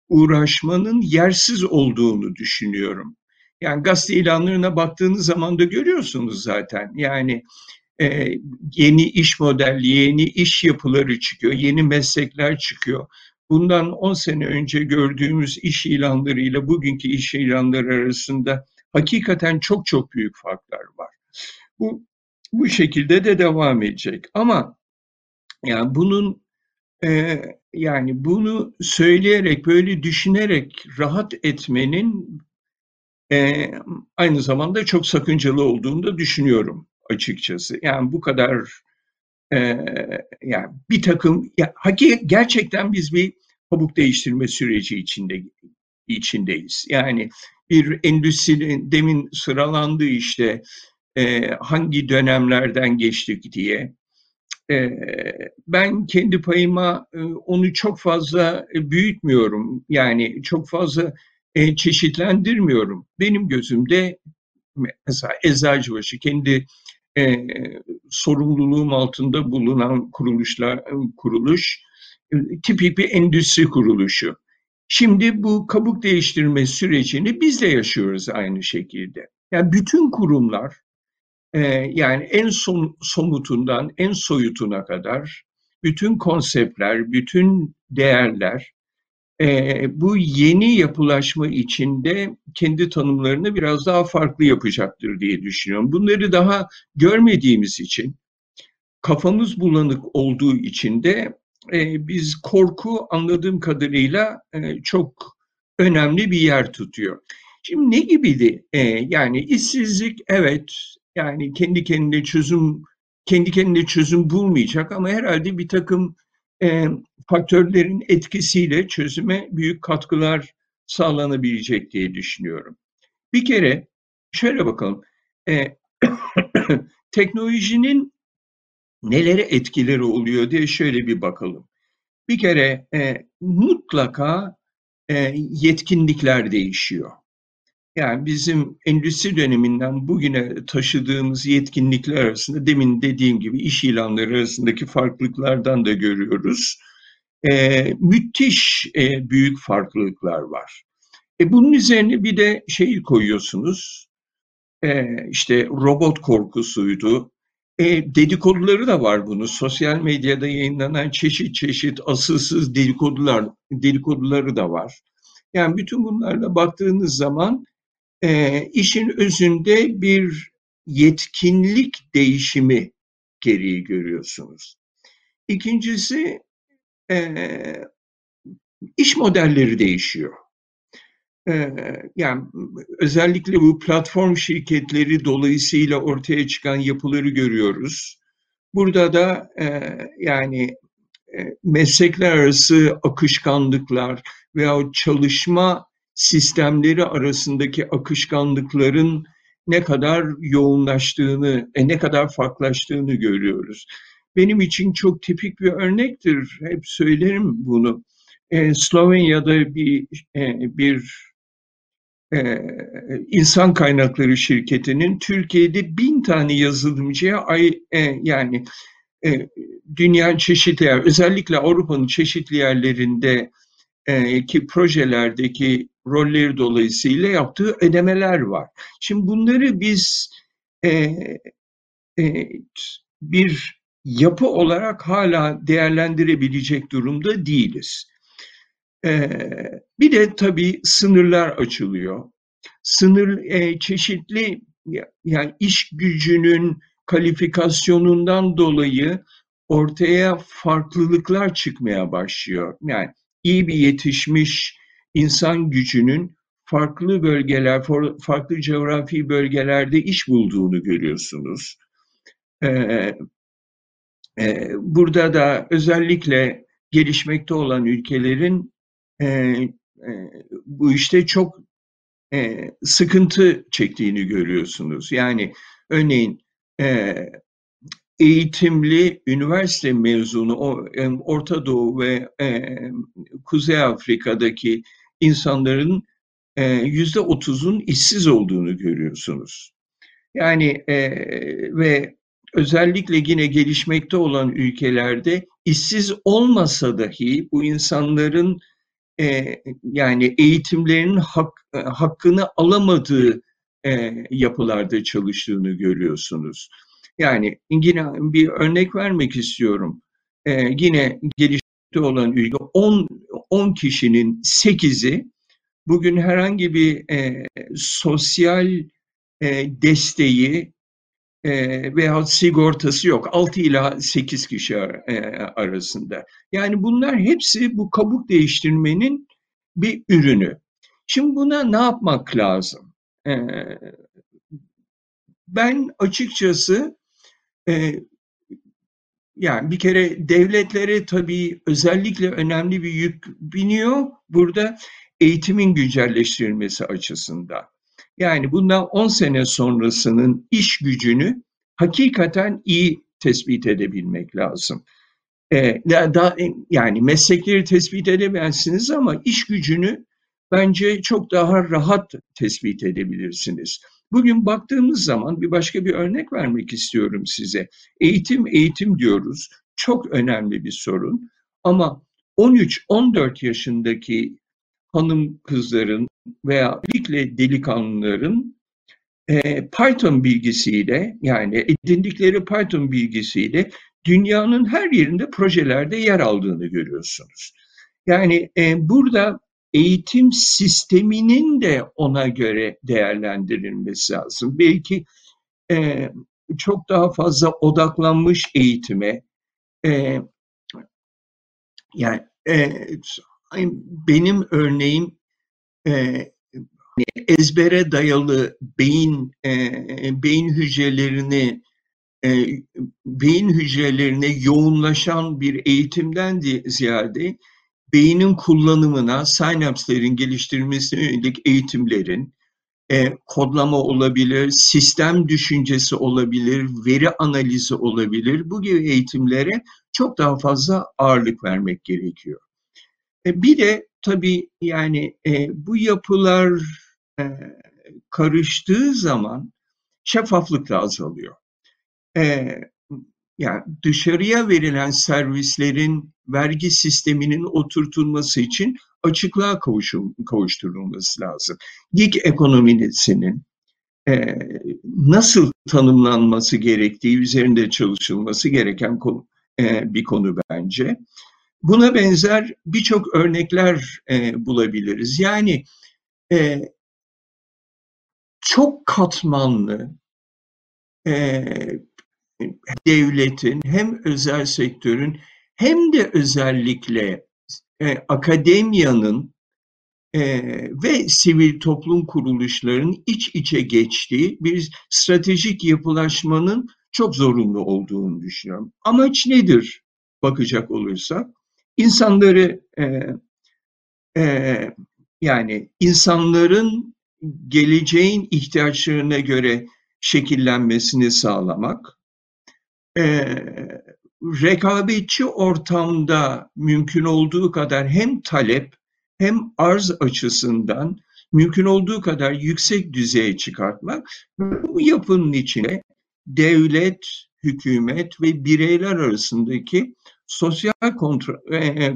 uğraşmanın yersiz olduğunu düşünüyorum. Yani gazete ilanlarına baktığınız zaman da görüyorsunuz zaten. Yani yeni iş modeli, yeni iş yapıları çıkıyor, yeni meslekler çıkıyor. Bundan 10 sene önce gördüğümüz iş ilanlarıyla bugünkü iş ilanları arasında hakikaten çok çok büyük farklar var. Bu şekilde de devam edecek ama yani bunun yani bunu söyleyerek, böyle düşünerek rahat etmenin aynı zamanda çok sakıncalı olduğunu da düşünüyorum açıkçası. Yani bu kadar yani bir takım gerçekten biz bir kabuk değiştirme süreci içindeyiz. Yani bir endüstrinin demin sıralandığı işte hangi dönemlerden geçtik diye. Ben kendi payıma onu çok fazla büyütmüyorum. Yani çok fazla çeşitlendirmiyorum. Benim gözümde mesela Ezracıbaşı kendi sorumluluğum altında bulunan kuruluş tipik bir endüstri kuruluşu. Şimdi bu kabuk değiştirme sürecini biz de yaşıyoruz aynı şekilde. Yani bütün kurumlar, yani en somutundan en soyutuna kadar bütün konseptler, bütün değerler bu yeni yapılaşma içinde kendi tanımlarını biraz daha farklı yapacaktır diye düşünüyorum. Bunları daha görmediğimiz için, kafamız bulanık olduğu için de biz korku anladığım kadarıyla çok önemli bir yer tutuyor. Şimdi ne gibiydi? Yani işsizlik, evet, yani kendi kendine çözüm bulmayacak ama herhalde bir takım faktörlerin etkisiyle çözüme büyük katkılar sağlanabilecek diye düşünüyorum. Bir kere şöyle bakalım, teknolojinin nelere etkileri oluyor diye şöyle bir bakalım. Bir kere mutlaka yetkinlikler değişiyor. Yani bizim endüstri döneminden bugüne taşıdığımız yetkinlikler arasında demin dediğim gibi iş ilanları arasındaki farklılıklardan da görüyoruz. Müthiş büyük farklılıklar var. Bunun üzerine bir de şeyi koyuyorsunuz, işte robot korkusuydu. Dedikoduları da var bunun. Sosyal medyada yayınlanan çeşit asılsız dedikoduları da var. Yani bütün bunlarla baktığınız zaman işin özünde bir yetkinlik değişimi gereği görüyorsunuz. İkincisi iş modelleri değişiyor. Yani özellikle bu platform şirketleri dolayısıyla ortaya çıkan yapıları görüyoruz. Burada da yani meslekler arası akışkanlıklar veyahut çalışma sistemleri arasındaki akışkanlıkların ne kadar yoğunlaştığını, ne kadar farklılaştığını görüyoruz. Benim için çok tipik bir örnektir, hep söylerim bunu. Slovenya'da bir insan kaynakları şirketinin Türkiye'de 1000 tane yazılımcıya dünyanın çeşitli yer, özellikle Avrupa'nın çeşitli yerlerinde ki projelerdeki rolleri dolayısıyla yaptığı ödemeler var. Şimdi bunları biz bir yapı olarak hala değerlendirebilecek durumda değiliz. Bir de tabii sınırlar açılıyor. Çeşitli yani iş gücünün kalifikasyonundan dolayı ortaya farklılıklar çıkmaya başlıyor. Yani iyi bir yetişmiş insan gücünün farklı bölgeler, farklı coğrafi bölgelerde iş bulduğunu görüyorsunuz. Burada da özellikle gelişmekte olan ülkelerin bu işte çok sıkıntı çektiğini görüyorsunuz. Yani örneğin eğitimli üniversite mezunu Orta Doğu ve Kuzey Afrika'daki insanların %30'un işsiz olduğunu görüyorsunuz. Yani ve özellikle yine gelişmekte olan ülkelerde işsiz olmasa dahi bu insanların yani eğitimlerinin hakkını alamadığı yapılarda çalıştığını görüyorsunuz. Yani yine bir örnek vermek istiyorum. Yine gelişmekte olan ülke 10 kişinin 8'i bugün herhangi bir sosyal desteği veya sigortası yok. 6 ila 8 kişi arasında. Yani bunlar hepsi bu kabuk değiştirmenin bir ürünü. Şimdi buna ne yapmak lazım? Ben açıkçası yani bir kere devletlere tabii özellikle önemli bir yük biniyor burada eğitimin güncelleştirilmesi açısından. Yani bundan 10 sene sonrasının iş gücünü hakikaten iyi tespit edebilmek lazım. Yani meslekleri tespit edemezsiniz ama iş gücünü bence çok daha rahat tespit edebilirsiniz. Bugün baktığımız zaman başka bir örnek vermek istiyorum size. Eğitim diyoruz. Çok önemli bir sorun. Ama 13-14 yaşındaki hanım kızların veya özellikle delikanlıların Python bilgisiyle yani edindikleri Python bilgisiyle dünyanın her yerinde projelerde yer aldığını görüyorsunuz. Yani burada eğitim sisteminin de ona göre değerlendirilmesi lazım. Belki çok daha fazla odaklanmış eğitime yani benim örneğim ezbere dayalı beyin hücrelerine yoğunlaşan bir eğitimden ziyade beynin kullanımına, sinapslerin geliştirilmesine yönelik eğitimlerin, kodlama olabilir, sistem düşüncesi olabilir, veri analizi olabilir, bu gibi eğitimlere çok daha fazla ağırlık vermek gerekiyor. Bir de tabii yani bu yapılar karıştığı zaman şeffaflık da azalıyor. Yani dışarıya verilen servislerin vergi sisteminin oturtulması için açıklığa kavuşturulması lazım. Gig ekonomisinin nasıl tanımlanması gerektiği üzerinde çalışılması gereken bir konu bence. Buna benzer birçok örnekler bulabiliriz. Yani çok katmanlı devletin hem özel sektörün hem de özellikle akademiyanın ve sivil toplum kuruluşlarının iç içe geçtiği bir stratejik yapılaşmanın çok zorunlu olduğunu düşünüyorum. Amaç nedir bakacak olursak? İnsanları yani insanların geleceğin ihtiyaçlarına göre şekillenmesini sağlamak, rekabetçi ortamda mümkün olduğu kadar hem talep hem arz açısından mümkün olduğu kadar yüksek düzeye çıkartmak. Bu yapının içine devlet, hükümet ve bireyler arasındaki sosyal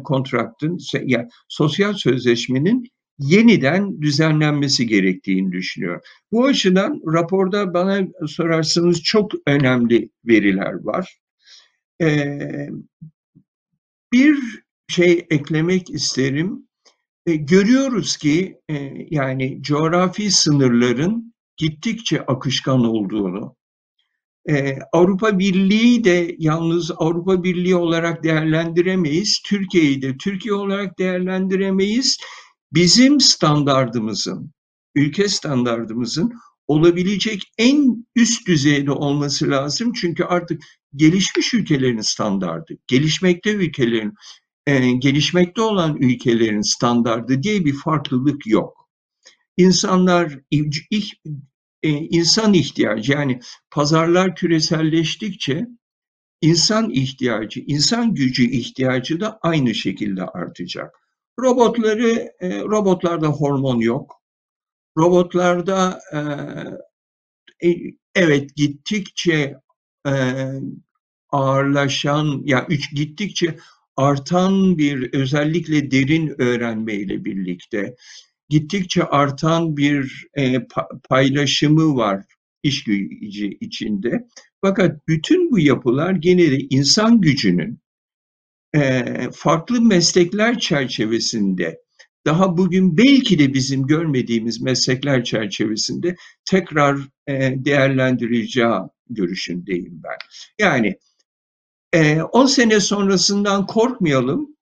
kontraktın, yani sosyal sözleşmenin yeniden düzenlenmesi gerektiğini düşünüyorum. Bu açıdan raporda bana sorarsanız çok önemli veriler var. Bir şey eklemek isterim. Görüyoruz ki yani coğrafi sınırların gittikçe akışkan olduğunu, Avrupa Birliği de yalnız Avrupa Birliği olarak değerlendiremeyiz, Türkiye'yi de Türkiye olarak değerlendiremeyiz. Bizim standardımızın, ülke standardımızın olabilecek en üst düzeyde olması lazım. Çünkü artık gelişmiş ülkelerin standardı, gelişmekte olan ülkelerin standardı diye bir farklılık yok. İnsan ihtiyacı, yani pazarlar küreselleştikçe insan ihtiyacı, insan gücü ihtiyacı da aynı şekilde artacak. Robotlarda hormon yok. Robotlarda evet gittikçe ağırlaşan, yani gittikçe artan bir, özellikle derin öğrenmeyle birlikte gittikçe artan bir paylaşımı var iş gücü içinde. Fakat bütün bu yapılar gene de insan gücünün farklı meslekler çerçevesinde, daha bugün belki de bizim görmediğimiz meslekler çerçevesinde tekrar değerlendirileceği görüşündeyim ben. Yani 10 sene sonrasından korkmayalım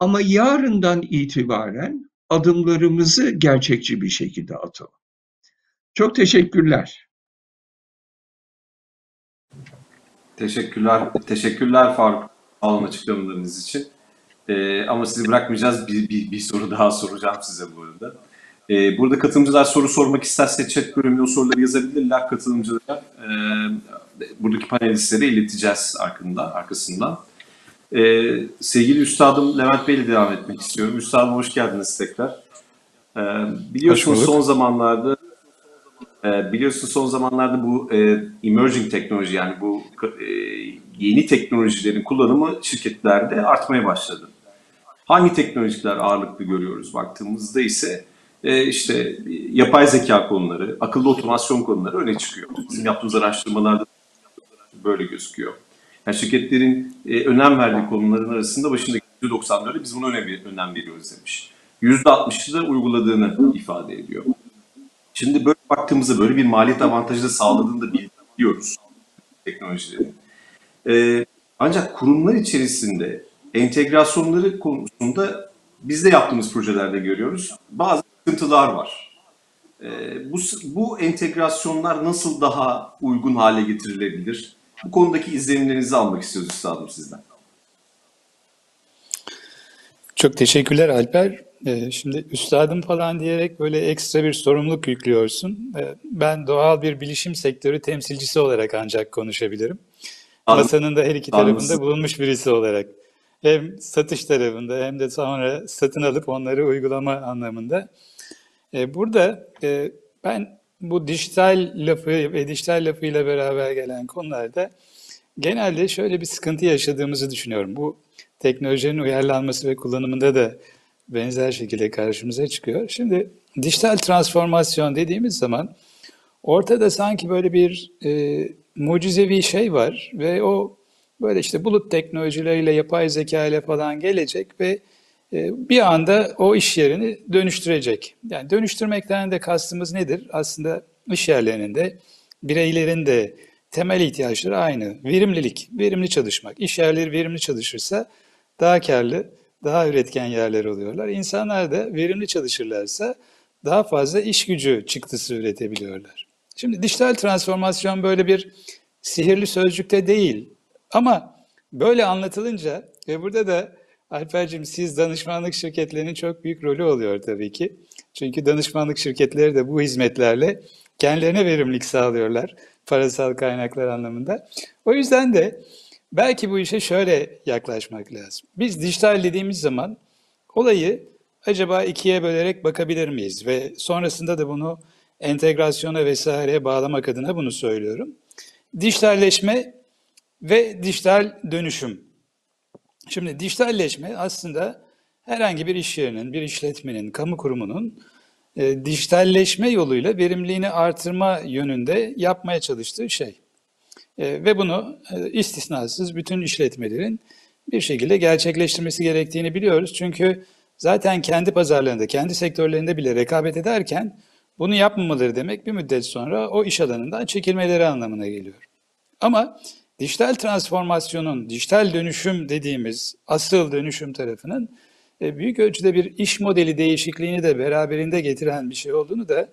ama yarından itibaren adımlarımızı gerçekçi bir şekilde atalım. Çok teşekkürler. Teşekkürler Faruk Alman açıklamalarınız için. Ama sizi bırakmayacağız. Bir soru daha soracağım size bu arada. Burada katılımcılar soru sormak isterse chat bölümünde o soruları yazabilirler katılımcılara. Buradaki panelistlere ileteceğiz arkasından. Sevgili Üstadım Levent Bey ile devam etmek istiyorum. Üstadım hoş geldiniz tekrar. Biliyorsunuz son zamanlarda bu emerging teknoloji, yani bu yeni teknolojilerin kullanımı şirketlerde artmaya başladı. Hangi teknolojiler ağırlıklı görüyoruz baktığımızda ise işte yapay zeka konuları, akıllı otomasyon konuları öne çıkıyor. Bizim yaptığımız araştırmalarda böyle gözüküyor. Yani şirketlerin önem verdiği konuların arasında başındaki %94'e biz buna önem veriyoruz demiş. %60'ı da uyguladığını ifade ediyor. Şimdi böyle baktığımızda böyle bir maliyet avantajı da sağladığını da biliyoruz teknolojilerin. Ancak kurumlar içerisinde entegrasyonları konusunda biz de yaptığımız projelerde görüyoruz. Bazı sıkıntılar var. Bu entegrasyonlar nasıl daha uygun hale getirilebilir? Bu konudaki izlenimlerinizi almak istiyoruz üstadım sizden. Çok teşekkürler Alper. Şimdi üstadım falan diyerek böyle ekstra bir sorumluluk yüklüyorsun. Ben doğal bir bilişim sektörü temsilcisi olarak ancak konuşabilirim. Masanın da her iki tarafında bulunmuş birisi olarak. Hem satış tarafında hem de sonra satın alıp onları uygulama anlamında. Burada ben bu dijital lafı ve dijital lafıyla beraber gelen konularda genelde şöyle bir sıkıntı yaşadığımızı düşünüyorum. Bu teknolojinin uyarlanması ve kullanımında da benzer şekilde karşımıza çıkıyor. Şimdi dijital transformasyon dediğimiz zaman ortada sanki böyle bir mucizevi şey var ve o böyle işte bulut teknolojileriyle, yapay zeka ile falan gelecek ve bir anda o iş yerini dönüştürecek. Yani dönüştürmekten de kastımız nedir? Aslında iş yerlerinin de, bireylerin de temel ihtiyaçları aynı. Verimlilik, verimli çalışmak. İş yerleri verimli çalışırsa daha karlı, daha üretken yerler oluyorlar. İnsanlar da verimli çalışırlarsa daha fazla iş gücü çıktısı üretebiliyorlar. Şimdi dijital transformasyon böyle bir sihirli sözcükte değil. Ama böyle anlatılınca ve burada da Alper'cim siz danışmanlık şirketlerinin çok büyük rolü oluyor tabii ki. Çünkü danışmanlık şirketleri de bu hizmetlerle kendilerine verimlilik sağlıyorlar parasal kaynaklar anlamında. O yüzden de belki bu işe şöyle yaklaşmak lazım. Biz dijital dediğimiz zaman olayı acaba ikiye bölerek bakabilir miyiz? Ve sonrasında da bunu entegrasyona vesaireye bağlamak adına bunu söylüyorum. Dijitalleşme ve dijital dönüşüm. Şimdi dijitalleşme aslında herhangi bir iş yerinin, bir işletmenin, kamu kurumunun dijitalleşme yoluyla verimliliğini artırma yönünde yapmaya çalıştığı şey. Ve bunu istisnasız bütün işletmelerin bir şekilde gerçekleştirmesi gerektiğini biliyoruz. Çünkü zaten kendi pazarlarında, kendi sektörlerinde bile rekabet ederken bunu yapmamaları demek bir müddet sonra o iş alanından çekilmeleri anlamına geliyor. Ama dijital transformasyonun, dijital dönüşüm dediğimiz asıl dönüşüm tarafının büyük ölçüde bir iş modeli değişikliğini de beraberinde getiren bir şey olduğunu da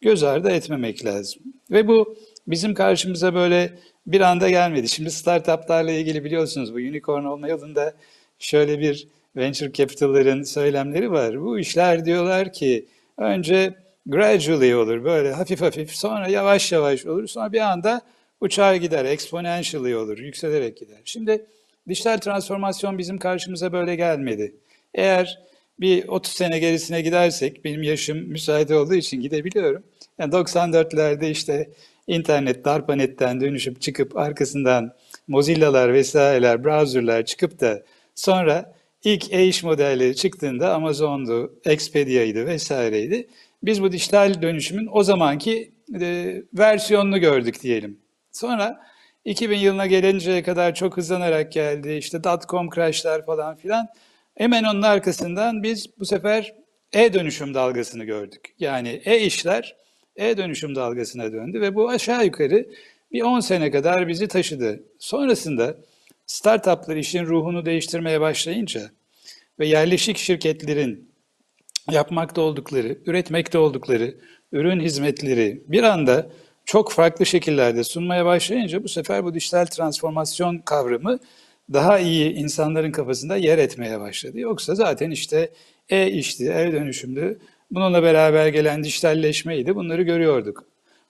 göz ardı etmemek lazım. Ve bu bizim karşımıza böyle bir anda gelmedi. Şimdi startuplarla ilgili biliyorsunuz bu unicorn olma yolunda şöyle bir venture capital'ların söylemleri var. Bu işler diyorlar ki önce gradually olur, böyle hafif hafif, sonra yavaş yavaş olur, sonra bir anda uçağa gider, exponentially olur, yükselerek gider. Şimdi dijital transformasyon bizim karşımıza böyle gelmedi. Eğer bir 30 sene gerisine gidersek, benim yaşım müsait olduğu için gidebiliyorum. Yani 94'lerde işte internet, DARPANET'ten dönüşüp çıkıp arkasından Mozilla'lar vesaireler, browser'lar çıkıp da sonra ilk e-iş modelleri çıktığında Amazon'du, Expedia'ydı vesaireydi. Biz bu dijital dönüşümün o zamanki versiyonunu gördük diyelim. Sonra 2000 yılına gelinceye kadar çok hızlanarak geldi. İşte dot-com crash'lar falan filan. Hemen onun arkasından biz bu sefer e-dönüşüm dalgasını gördük. Yani e-işler e-dönüşüm dalgasına döndü ve bu aşağı yukarı bir 10 sene kadar bizi taşıdı. Sonrasında startuplar işin ruhunu değiştirmeye başlayınca ve yerleşik şirketlerin yapmakta oldukları, üretmekte oldukları ürün hizmetleri bir anda çok farklı şekillerde sunmaya başlayınca bu sefer bu dijital transformasyon kavramı daha iyi insanların kafasında yer etmeye başladı. Yoksa zaten işte e-işti, e-dönüşümdü, bununla beraber gelen dijitalleşmeydi, bunları görüyorduk.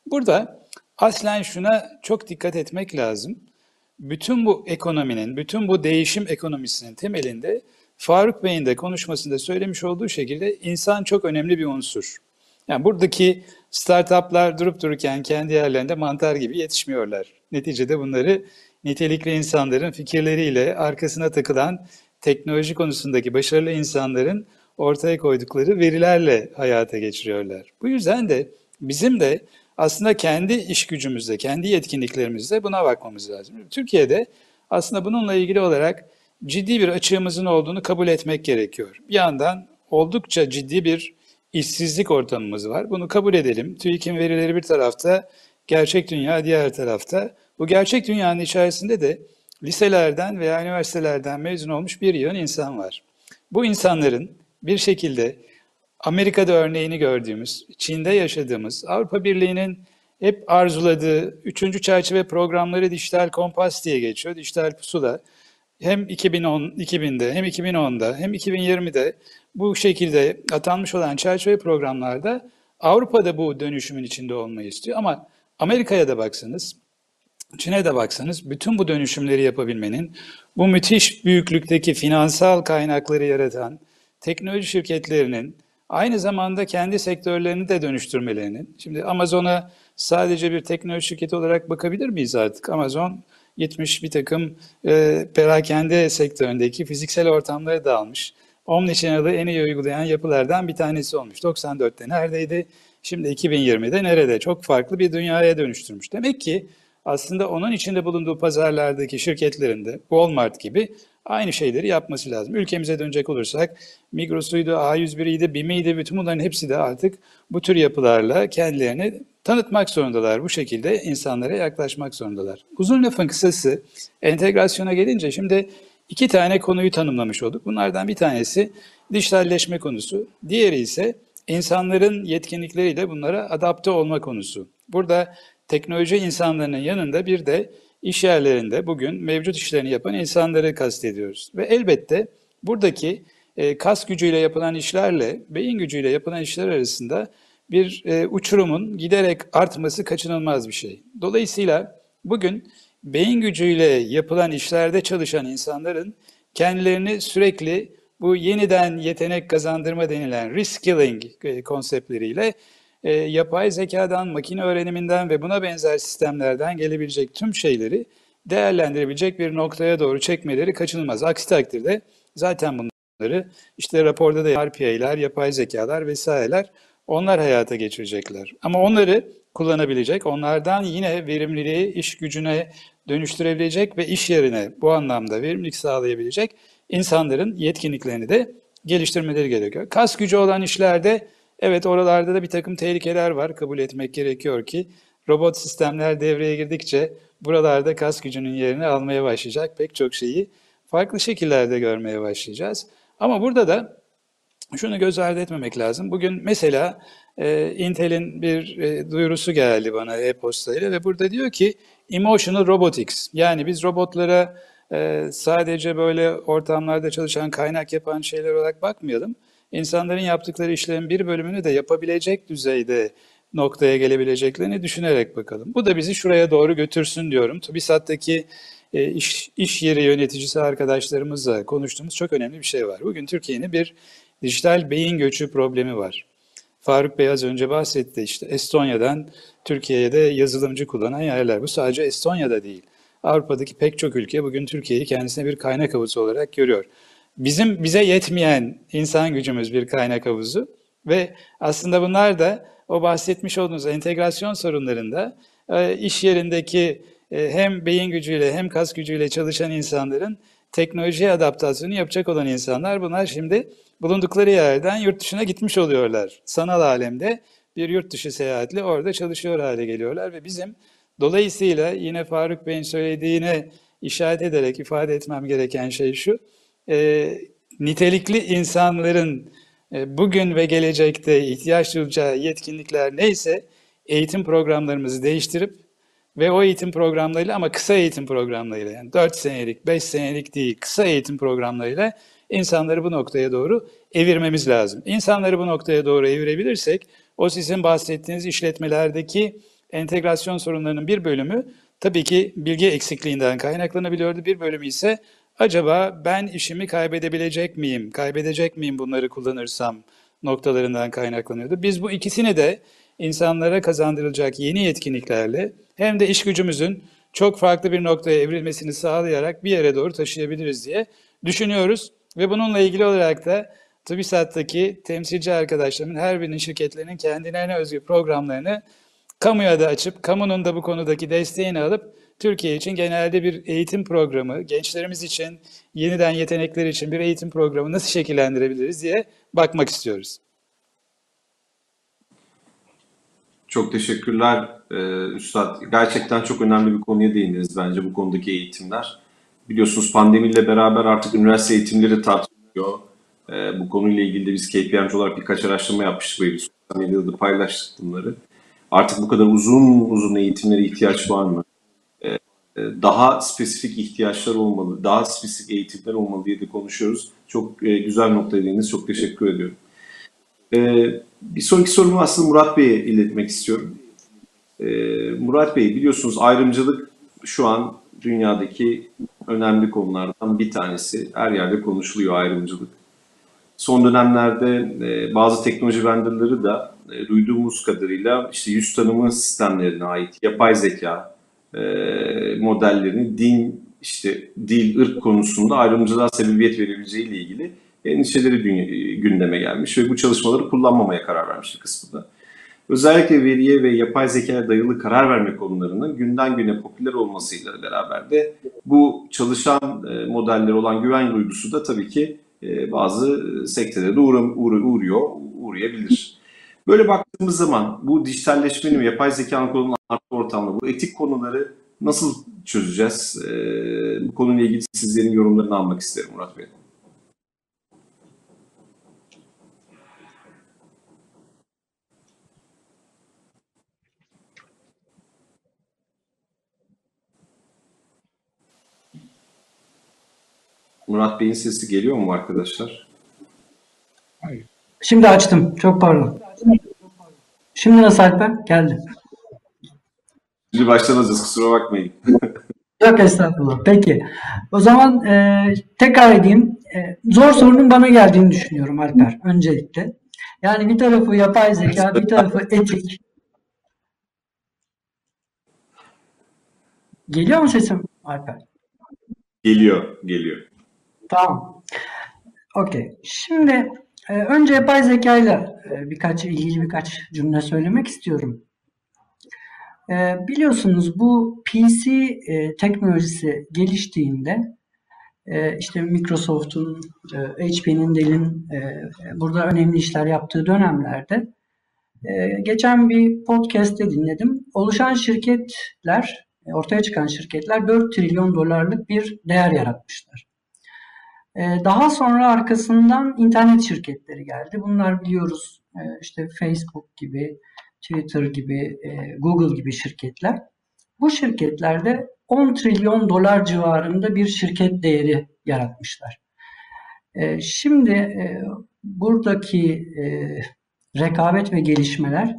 Burada aslen şuna çok dikkat etmek lazım. Bütün bu ekonominin, bütün bu değişim ekonomisinin temelinde Faruk Bey'in de konuşmasında söylemiş olduğu şekilde insan çok önemli bir unsur. Yani buradaki startuplar durup dururken kendi yerlerinde mantar gibi yetişmiyorlar. Neticede bunları nitelikli insanların fikirleriyle arkasına takılan teknoloji konusundaki başarılı insanların ortaya koydukları verilerle hayata geçiriyorlar. Bu yüzden de bizim de aslında kendi iş gücümüzde, kendi yetkinliklerimizde buna bakmamız lazım. Türkiye'de aslında bununla ilgili olarak ciddi bir açığımızın olduğunu kabul etmek gerekiyor. Bir yandan oldukça ciddi bir işsizlik ortamımız var. Bunu kabul edelim. TÜİK'in verileri bir tarafta, gerçek dünya diğer tarafta. Bu gerçek dünyanın içerisinde de liselerden veya üniversitelerden mezun olmuş bir yığın insan var. Bu insanların bir şekilde Amerika'da örneğini gördüğümüz, Çin'de yaşadığımız, Avrupa Birliği'nin hep arzuladığı 3. çerçeve programları Dijital Kompas diye geçiyor, Dijital Pusula. Hem 2010'de, hem 2010'da, hem 2020'de bu şekilde atanmış olan çerçeve programlarda Avrupa'da bu dönüşümün içinde olmayı istiyor. Ama Amerika'ya da baksanız, Çin'e de baksanız bütün bu dönüşümleri yapabilmenin, bu müthiş büyüklükteki finansal kaynakları yaratan teknoloji şirketlerinin aynı zamanda kendi sektörlerini de dönüştürmelerinin, şimdi Amazon'a sadece bir teknoloji şirketi olarak bakabilir miyiz artık? Amazon gitmiş bir takım perakende sektöründeki fiziksel ortamlara dağılmış. Omnichannel'ı en iyi uygulayan yapılardan bir tanesi olmuş. 94'te neredeydi? Şimdi 2020'de nerede? Çok farklı bir dünyaya dönüştürmüş. Demek ki aslında onun içinde bulunduğu pazarlardaki şirketlerin de Walmart gibi aynı şeyleri yapması lazım. Ülkemize dönecek olursak Migros'uydu, A101'iydi, BİM'iydi, bütün bunların hepsi de artık bu tür yapılarla kendilerini tanıtmak zorundalar. Bu şekilde insanlara yaklaşmak zorundalar. Uzun lafın kısası entegrasyona gelince şimdi 2 tane konuyu tanımlamış olduk. Bunlardan bir tanesi dijitalleşme konusu, diğeri ise insanların yetkinlikleriyle bunlara adapte olma konusu. Burada teknoloji insanlarının yanında bir de iş yerlerinde bugün mevcut işlerini yapan insanları kastediyoruz. Ve elbette buradaki kas gücüyle yapılan işlerle beyin gücüyle yapılan işler arasında bir uçurumun giderek artması kaçınılmaz bir şey. Dolayısıyla bugün beyin gücüyle yapılan işlerde çalışan insanların kendilerini sürekli bu yeniden yetenek kazandırma denilen reskilling konseptleriyle yapay zekadan, makine öğreniminden ve buna benzer sistemlerden gelebilecek tüm şeyleri değerlendirebilecek bir noktaya doğru çekmeleri kaçınılmaz. Aksi takdirde zaten bunları işte raporda da RPA'ler, yapay zekalar vesaireler onlar hayata geçirecekler. Ama onları kullanabilecek, onlardan yine verimliliği iş gücüne dönüştürebilecek ve iş yerine bu anlamda verimlilik sağlayabilecek insanların yetkinliklerini de geliştirmeleri gerekiyor. Kas gücü olan işlerde evet oralarda da bir takım tehlikeler var. Kabul etmek gerekiyor ki robot sistemler devreye girdikçe buralarda kas gücünün yerini almaya başlayacak. Pek çok şeyi farklı şekillerde görmeye başlayacağız. Ama burada da şunu göz ardı etmemek lazım. Bugün mesela Intel'in bir duyurusu geldi bana e-postayla ve burada diyor ki emotional robotics. Yani biz robotlara sadece böyle ortamlarda çalışan, kaynak yapan şeyler olarak bakmayalım. İnsanların yaptıkları işlerin bir bölümünü de yapabilecek düzeyde noktaya gelebileceklerini düşünerek bakalım. Bu da bizi şuraya doğru götürsün diyorum. TÜBİSAT'taki iş yeri yöneticisi arkadaşlarımızla konuştuğumuz çok önemli bir şey var. Bugün Türkiye'nin bir dijital beyin göçü problemi var. Faruk Bey az önce bahsetti işte Estonya'dan Türkiye'ye de yazılımcı kullanan yerler. Bu sadece Estonya'da değil. Avrupa'daki pek çok ülke bugün Türkiye'yi kendisine bir kaynak havuzu olarak görüyor. Bize yetmeyen insan gücümüz bir kaynak havuzu ve aslında bunlar da o bahsetmiş olduğunuz entegrasyon sorunlarında iş yerindeki hem beyin gücüyle hem kas gücüyle çalışan insanların teknolojiye adaptasyonu yapacak olan insanlar bunlar şimdi bulundukları yerden yurt dışına gitmiş oluyorlar. Sanal alemde bir yurt dışı seyahatle orada çalışıyor hale geliyorlar ve bizim dolayısıyla yine Faruk Bey'in söylediğine işaret ederek ifade etmem gereken şey şu. Nitelikli insanların bugün ve gelecekte ihtiyaç duyulacağı yetkinlikler neyse eğitim programlarımızı değiştirip ve o eğitim programlarıyla ama kısa eğitim programlarıyla yani 4 senelik, 5 senelik değil kısa eğitim programlarıyla insanları bu noktaya doğru evirmemiz lazım. İnsanları bu noktaya doğru evirebilirsek o sizin bahsettiğiniz işletmelerdeki entegrasyon sorunlarının bir bölümü tabii ki bilgi eksikliğinden kaynaklanabiliyordu. Bir bölümü ise acaba ben işimi kaybedecek miyim bunları kullanırsam noktalarından kaynaklanıyordu. Biz bu ikisini de insanlara kazandırılacak yeni yetkinliklerle hem de iş gücümüzün çok farklı bir noktaya evrilmesini sağlayarak bir yere doğru taşıyabiliriz diye düşünüyoruz. Ve bununla ilgili olarak da TÜBİSAT'taki temsilci arkadaşlarımın her birinin şirketlerinin kendilerine özgü programlarını kamuya da açıp kamunun da bu konudaki desteğini alıp Türkiye için genelde bir eğitim programı, gençlerimiz için, yeniden yetenekler için bir eğitim programı nasıl şekillendirebiliriz diye bakmak istiyoruz. Çok teşekkürler Üstad. Gerçekten çok önemli bir konuya değindiniz bence bu konudaki eğitimler. Biliyorsunuz pandemiyle beraber artık üniversite eğitimleri tartışılıyor. Bu konuyla ilgili de biz KPMG olarak birkaç araştırma yapmıştık ve sosyal medyada da paylaştık bunları. Artık bu kadar uzun eğitimlere ihtiyaç var mı? Daha spesifik ihtiyaçlar olmalı, daha spesifik eğitimler olmalı diye de konuşuyoruz. Çok güzel nokta dediğiniz, çok teşekkür ediyorum. Bir sonraki sorumu aslında Murat Bey'e iletmek istiyorum. Murat Bey, biliyorsunuz ayrımcılık şu an dünyadaki önemli konulardan bir tanesi. Her yerde konuşuluyor ayrımcılık. Son dönemlerde bazı teknoloji vendorları da duyduğumuz kadarıyla işte yüz tanımı sistemlerine ait yapay zeka modellerini din, işte dil, ırk konusunda ayrımcılığa sebebiyet verebileceğiyle ilgili endişeleri gündeme gelmiş ve bu çalışmaları kullanmamaya karar vermiş bir kısmında. Özellikle veriye ve yapay zekaya dayalı karar verme konularının günden güne popüler olmasıyla beraber de bu çalışan modellere olan güven duygusu da tabii ki bazı sektörlere de uğrayabilir. Böyle baktığımız zaman bu dijitalleşmenin ve yapay zekanın konularının arttığı ortamda bu etik konuları nasıl çözeceğiz? Bu konuyla ilgili sizlerin yorumlarını almak isterim Murat Bey. Murat Bey'in sesi geliyor mu arkadaşlar? Hayır. Şimdi açtım. Çok pardon. Şimdi nasıl Alper? Geldi. Şimdi başlanacağız. Kusura bakmayın. Yok estağfurullah. Peki. O zaman tekrar edeyim. Zor sorunun bana geldiğini düşünüyorum Alper. Öncelikle. Yani bir tarafı yapay zeka, bir tarafı etik. Geliyor mu sesim Alper? Geliyor. Geliyor. Tamam. Okey. Şimdi önce yapay zekayla ilgili birkaç cümle söylemek istiyorum. Biliyorsunuz bu PC teknolojisi geliştiğinde işte Microsoft'un, HP'nin, Dell'in burada önemli işler yaptığı dönemlerde geçen bir podcast'te dinledim. Oluşan şirketler, ortaya çıkan şirketler 4 trilyon dolarlık bir değer yaratmışlar. Daha sonra arkasından internet şirketleri geldi. Bunlar biliyoruz işte Facebook gibi, Twitter gibi, Google gibi şirketler. Bu şirketlerde 10 trilyon dolar civarında bir şirket değeri yaratmışlar. Şimdi buradaki rekabet ve gelişmeler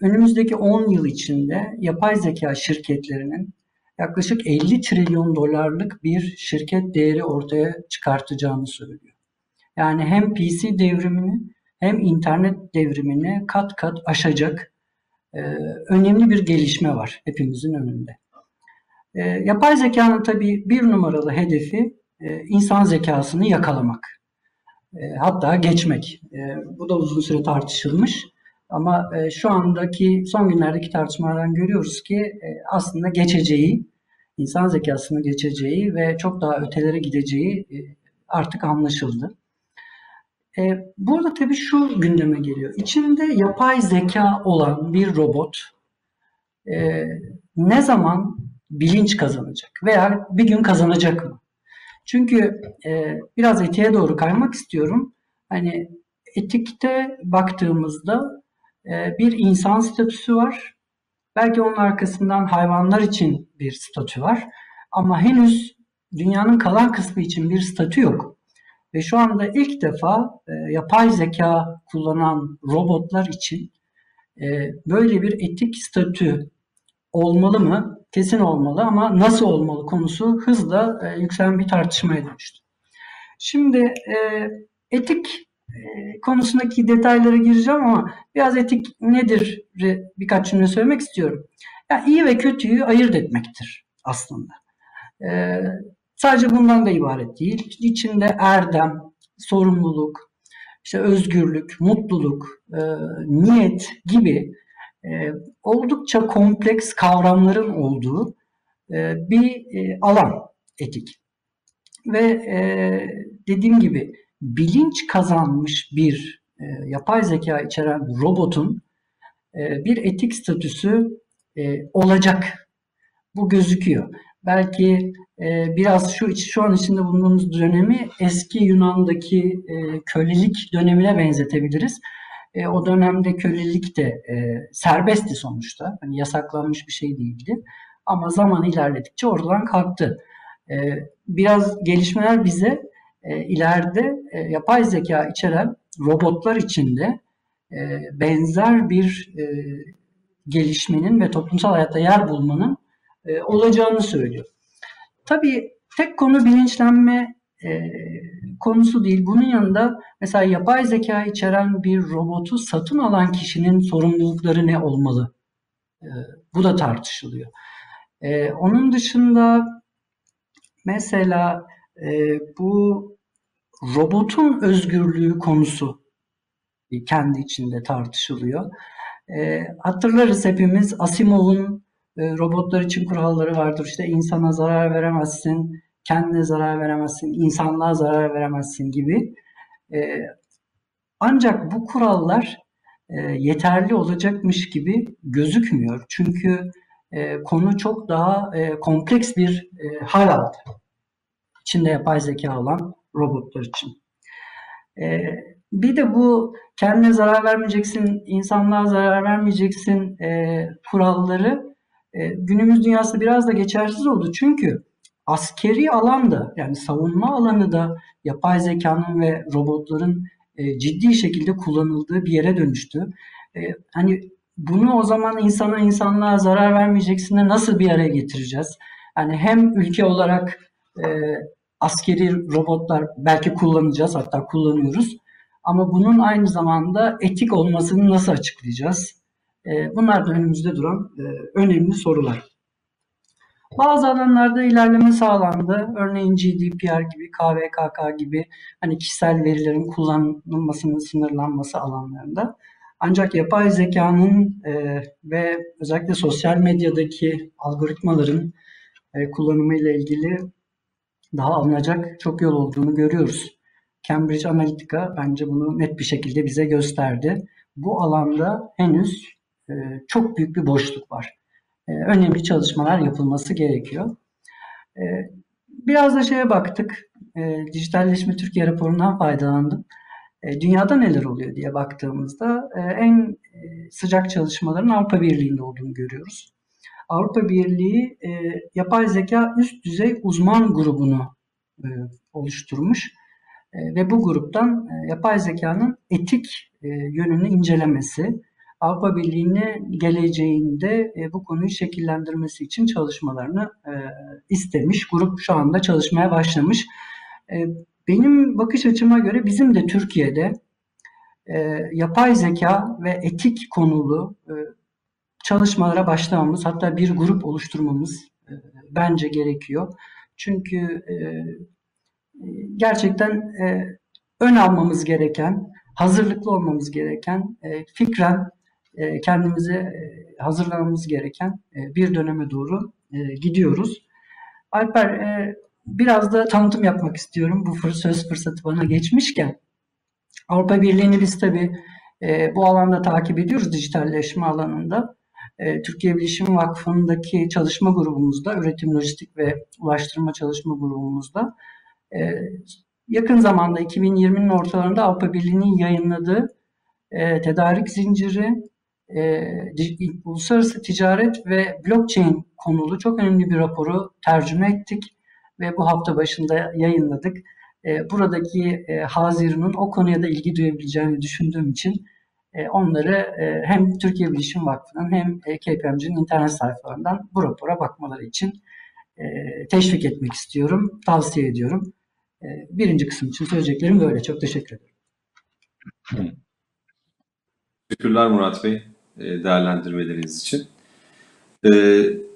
önümüzdeki 10 yıl içinde yapay zeka şirketlerinin yaklaşık 50 trilyon dolarlık bir şirket değeri ortaya çıkartacağını söylüyor. Yani hem PC devrimini hem internet devrimini kat kat aşacak önemli bir gelişme var hepimizin önünde. Yapay zekanın tabii bir numaralı hedefi insan zekasını yakalamak. Hatta geçmek. Bu da uzun süre tartışılmış. Ama şu andaki son günlerdeki tartışmalardan görüyoruz ki aslında geçeceği, insan zekasını geçeceği ve çok daha ötelere gideceği artık anlaşıldı. Burada tabii şu gündeme geliyor. İçinde yapay zeka olan bir robot ne zaman bilinç kazanacak veya bir gün kazanacak mı? Çünkü biraz etiğe doğru kaymak istiyorum. Hani etikte baktığımızda bir insan statüsü var. Belki onun arkasından hayvanlar için bir statü var. Ama henüz dünyanın kalan kısmı için bir statü yok. Ve şu anda ilk defa yapay zeka kullanan robotlar için böyle bir etik statü olmalı mı? Kesin olmalı ama nasıl olmalı konusu hızla yükselen bir tartışmaya dönüştü. Şimdi etik konusundaki detaylara gireceğim ama biraz etik nedir birkaç cümle söylemek istiyorum. Yani iyi ve kötüyü ayırt etmektir aslında. Sadece bundan da ibaret değil. İçinde erdem, sorumluluk, işte özgürlük, mutluluk, niyet gibi oldukça kompleks kavramların olduğu bir alan etik. Ve dediğim gibi bilinç kazanmış bir yapay zeka içeren robotun bir etik statüsü olacak. Bu gözüküyor. belki biraz şu an içinde bulunduğumuz dönemi eski Yunan'daki kölelik dönemine benzetebiliriz. O dönemde kölelik de serbestti sonuçta. Yani yasaklanmış bir şey değildi. Ama zaman ilerledikçe oradan kalktı. Biraz gelişmeler bize ileride yapay zeka içeren robotlar içinde benzer bir gelişmenin ve toplumsal hayatta yer bulmanın olacağını söylüyor. Tabii tek konu bilinçlenme konusu değil. Bunun yanında mesela yapay zeka içeren bir robotu satın alan kişinin sorumlulukları ne olmalı? Bu da tartışılıyor. Onun dışında mesela bu robotun özgürlüğü konusu kendi içinde tartışılıyor. Hatırlarız hepimiz Asimov'un robotlar için kuralları vardır. İşte insana zarar veremezsin, kendine zarar veremezsin, insanlığa zarar veremezsin gibi. Ancak bu kurallar yeterli olacakmış gibi gözükmüyor. Çünkü konu çok daha kompleks bir hal aldı. İçinde yapay zeka olan robotlar için. Bir de bu kendine zarar vermeyeceksin, insanlığa zarar vermeyeceksin kuralları günümüz dünyasında biraz da geçersiz oldu. Çünkü askeri alanda, yani savunma alanı da yapay zekanın ve robotların ciddi şekilde kullanıldığı bir yere dönüştü. Hani bunu o zaman insanlığa zarar vermeyeceksin de nasıl bir araya getireceğiz? Yani hem ülke olarak askeri robotlar belki kullanacağız, hatta kullanıyoruz. Ama bunun aynı zamanda etik olmasını nasıl açıklayacağız? Bunlar da önümüzde duran önemli sorular. Bazı alanlarda ilerleme sağlandı. Örneğin GDPR gibi, KVKK gibi hani kişisel verilerin kullanılmasının sınırlanması alanlarında. Ancak yapay zekanın ve özellikle sosyal medyadaki algoritmaların kullanımıyla ilgili daha alınacak çok yol olduğunu görüyoruz. Cambridge Analytica bence bunu net bir şekilde bize gösterdi. Bu alanda henüz çok büyük bir boşluk var. Önemli çalışmalar yapılması gerekiyor. Biraz da şeye baktık. Dijitalleşme Türkiye raporundan faydalandım. Dünyada neler oluyor diye baktığımızda en sıcak çalışmaların Avrupa Birliği'nde olduğunu görüyoruz. Avrupa Birliği yapay zeka üst düzey uzman grubunu oluşturmuş ve bu gruptan yapay zekanın etik yönünü incelemesi, Avrupa Birliği'nin geleceğinde bu konuyu şekillendirmesi için çalışmalarını istemiş. Grup şu anda çalışmaya başlamış. Benim bakış açıma göre bizim de Türkiye'de yapay zeka ve etik konulu çalışmalara başlamamız, hatta bir grup oluşturmamız bence gerekiyor. Çünkü gerçekten ön almamız gereken, hazırlıklı olmamız gereken, fikren kendimize hazırlamamız gereken bir döneme doğru gidiyoruz. Alper, biraz da tanıtım yapmak istiyorum. Bu söz fırsatı bana geçmişken. Avrupa Birliği'ni biz tabii bu alanda takip ediyoruz, dijitalleşme alanında. Türkiye Bilişim Vakfı'ndaki çalışma grubumuzda, üretim, lojistik ve ulaştırma çalışma grubumuzda yakın zamanda 2020'nin ortalarında Avrupa Birliği'nin yayınladığı tedarik zinciri, uluslararası ticaret ve blockchain konulu çok önemli bir raporu tercüme ettik ve bu hafta başında yayınladık. Buradaki Haziran'ın o konuya da ilgi duyabileceğini düşündüğüm için onları hem Türkiye Bilişim Vakfı'nın hem KPMG'nin internet sayfalarından bu rapora bakmaları için teşvik etmek istiyorum, tavsiye ediyorum. Birinci kısım için söyleyeceklerim böyle. Çok teşekkür ederim. Teşekkürler Murat Bey değerlendirmeleriniz için.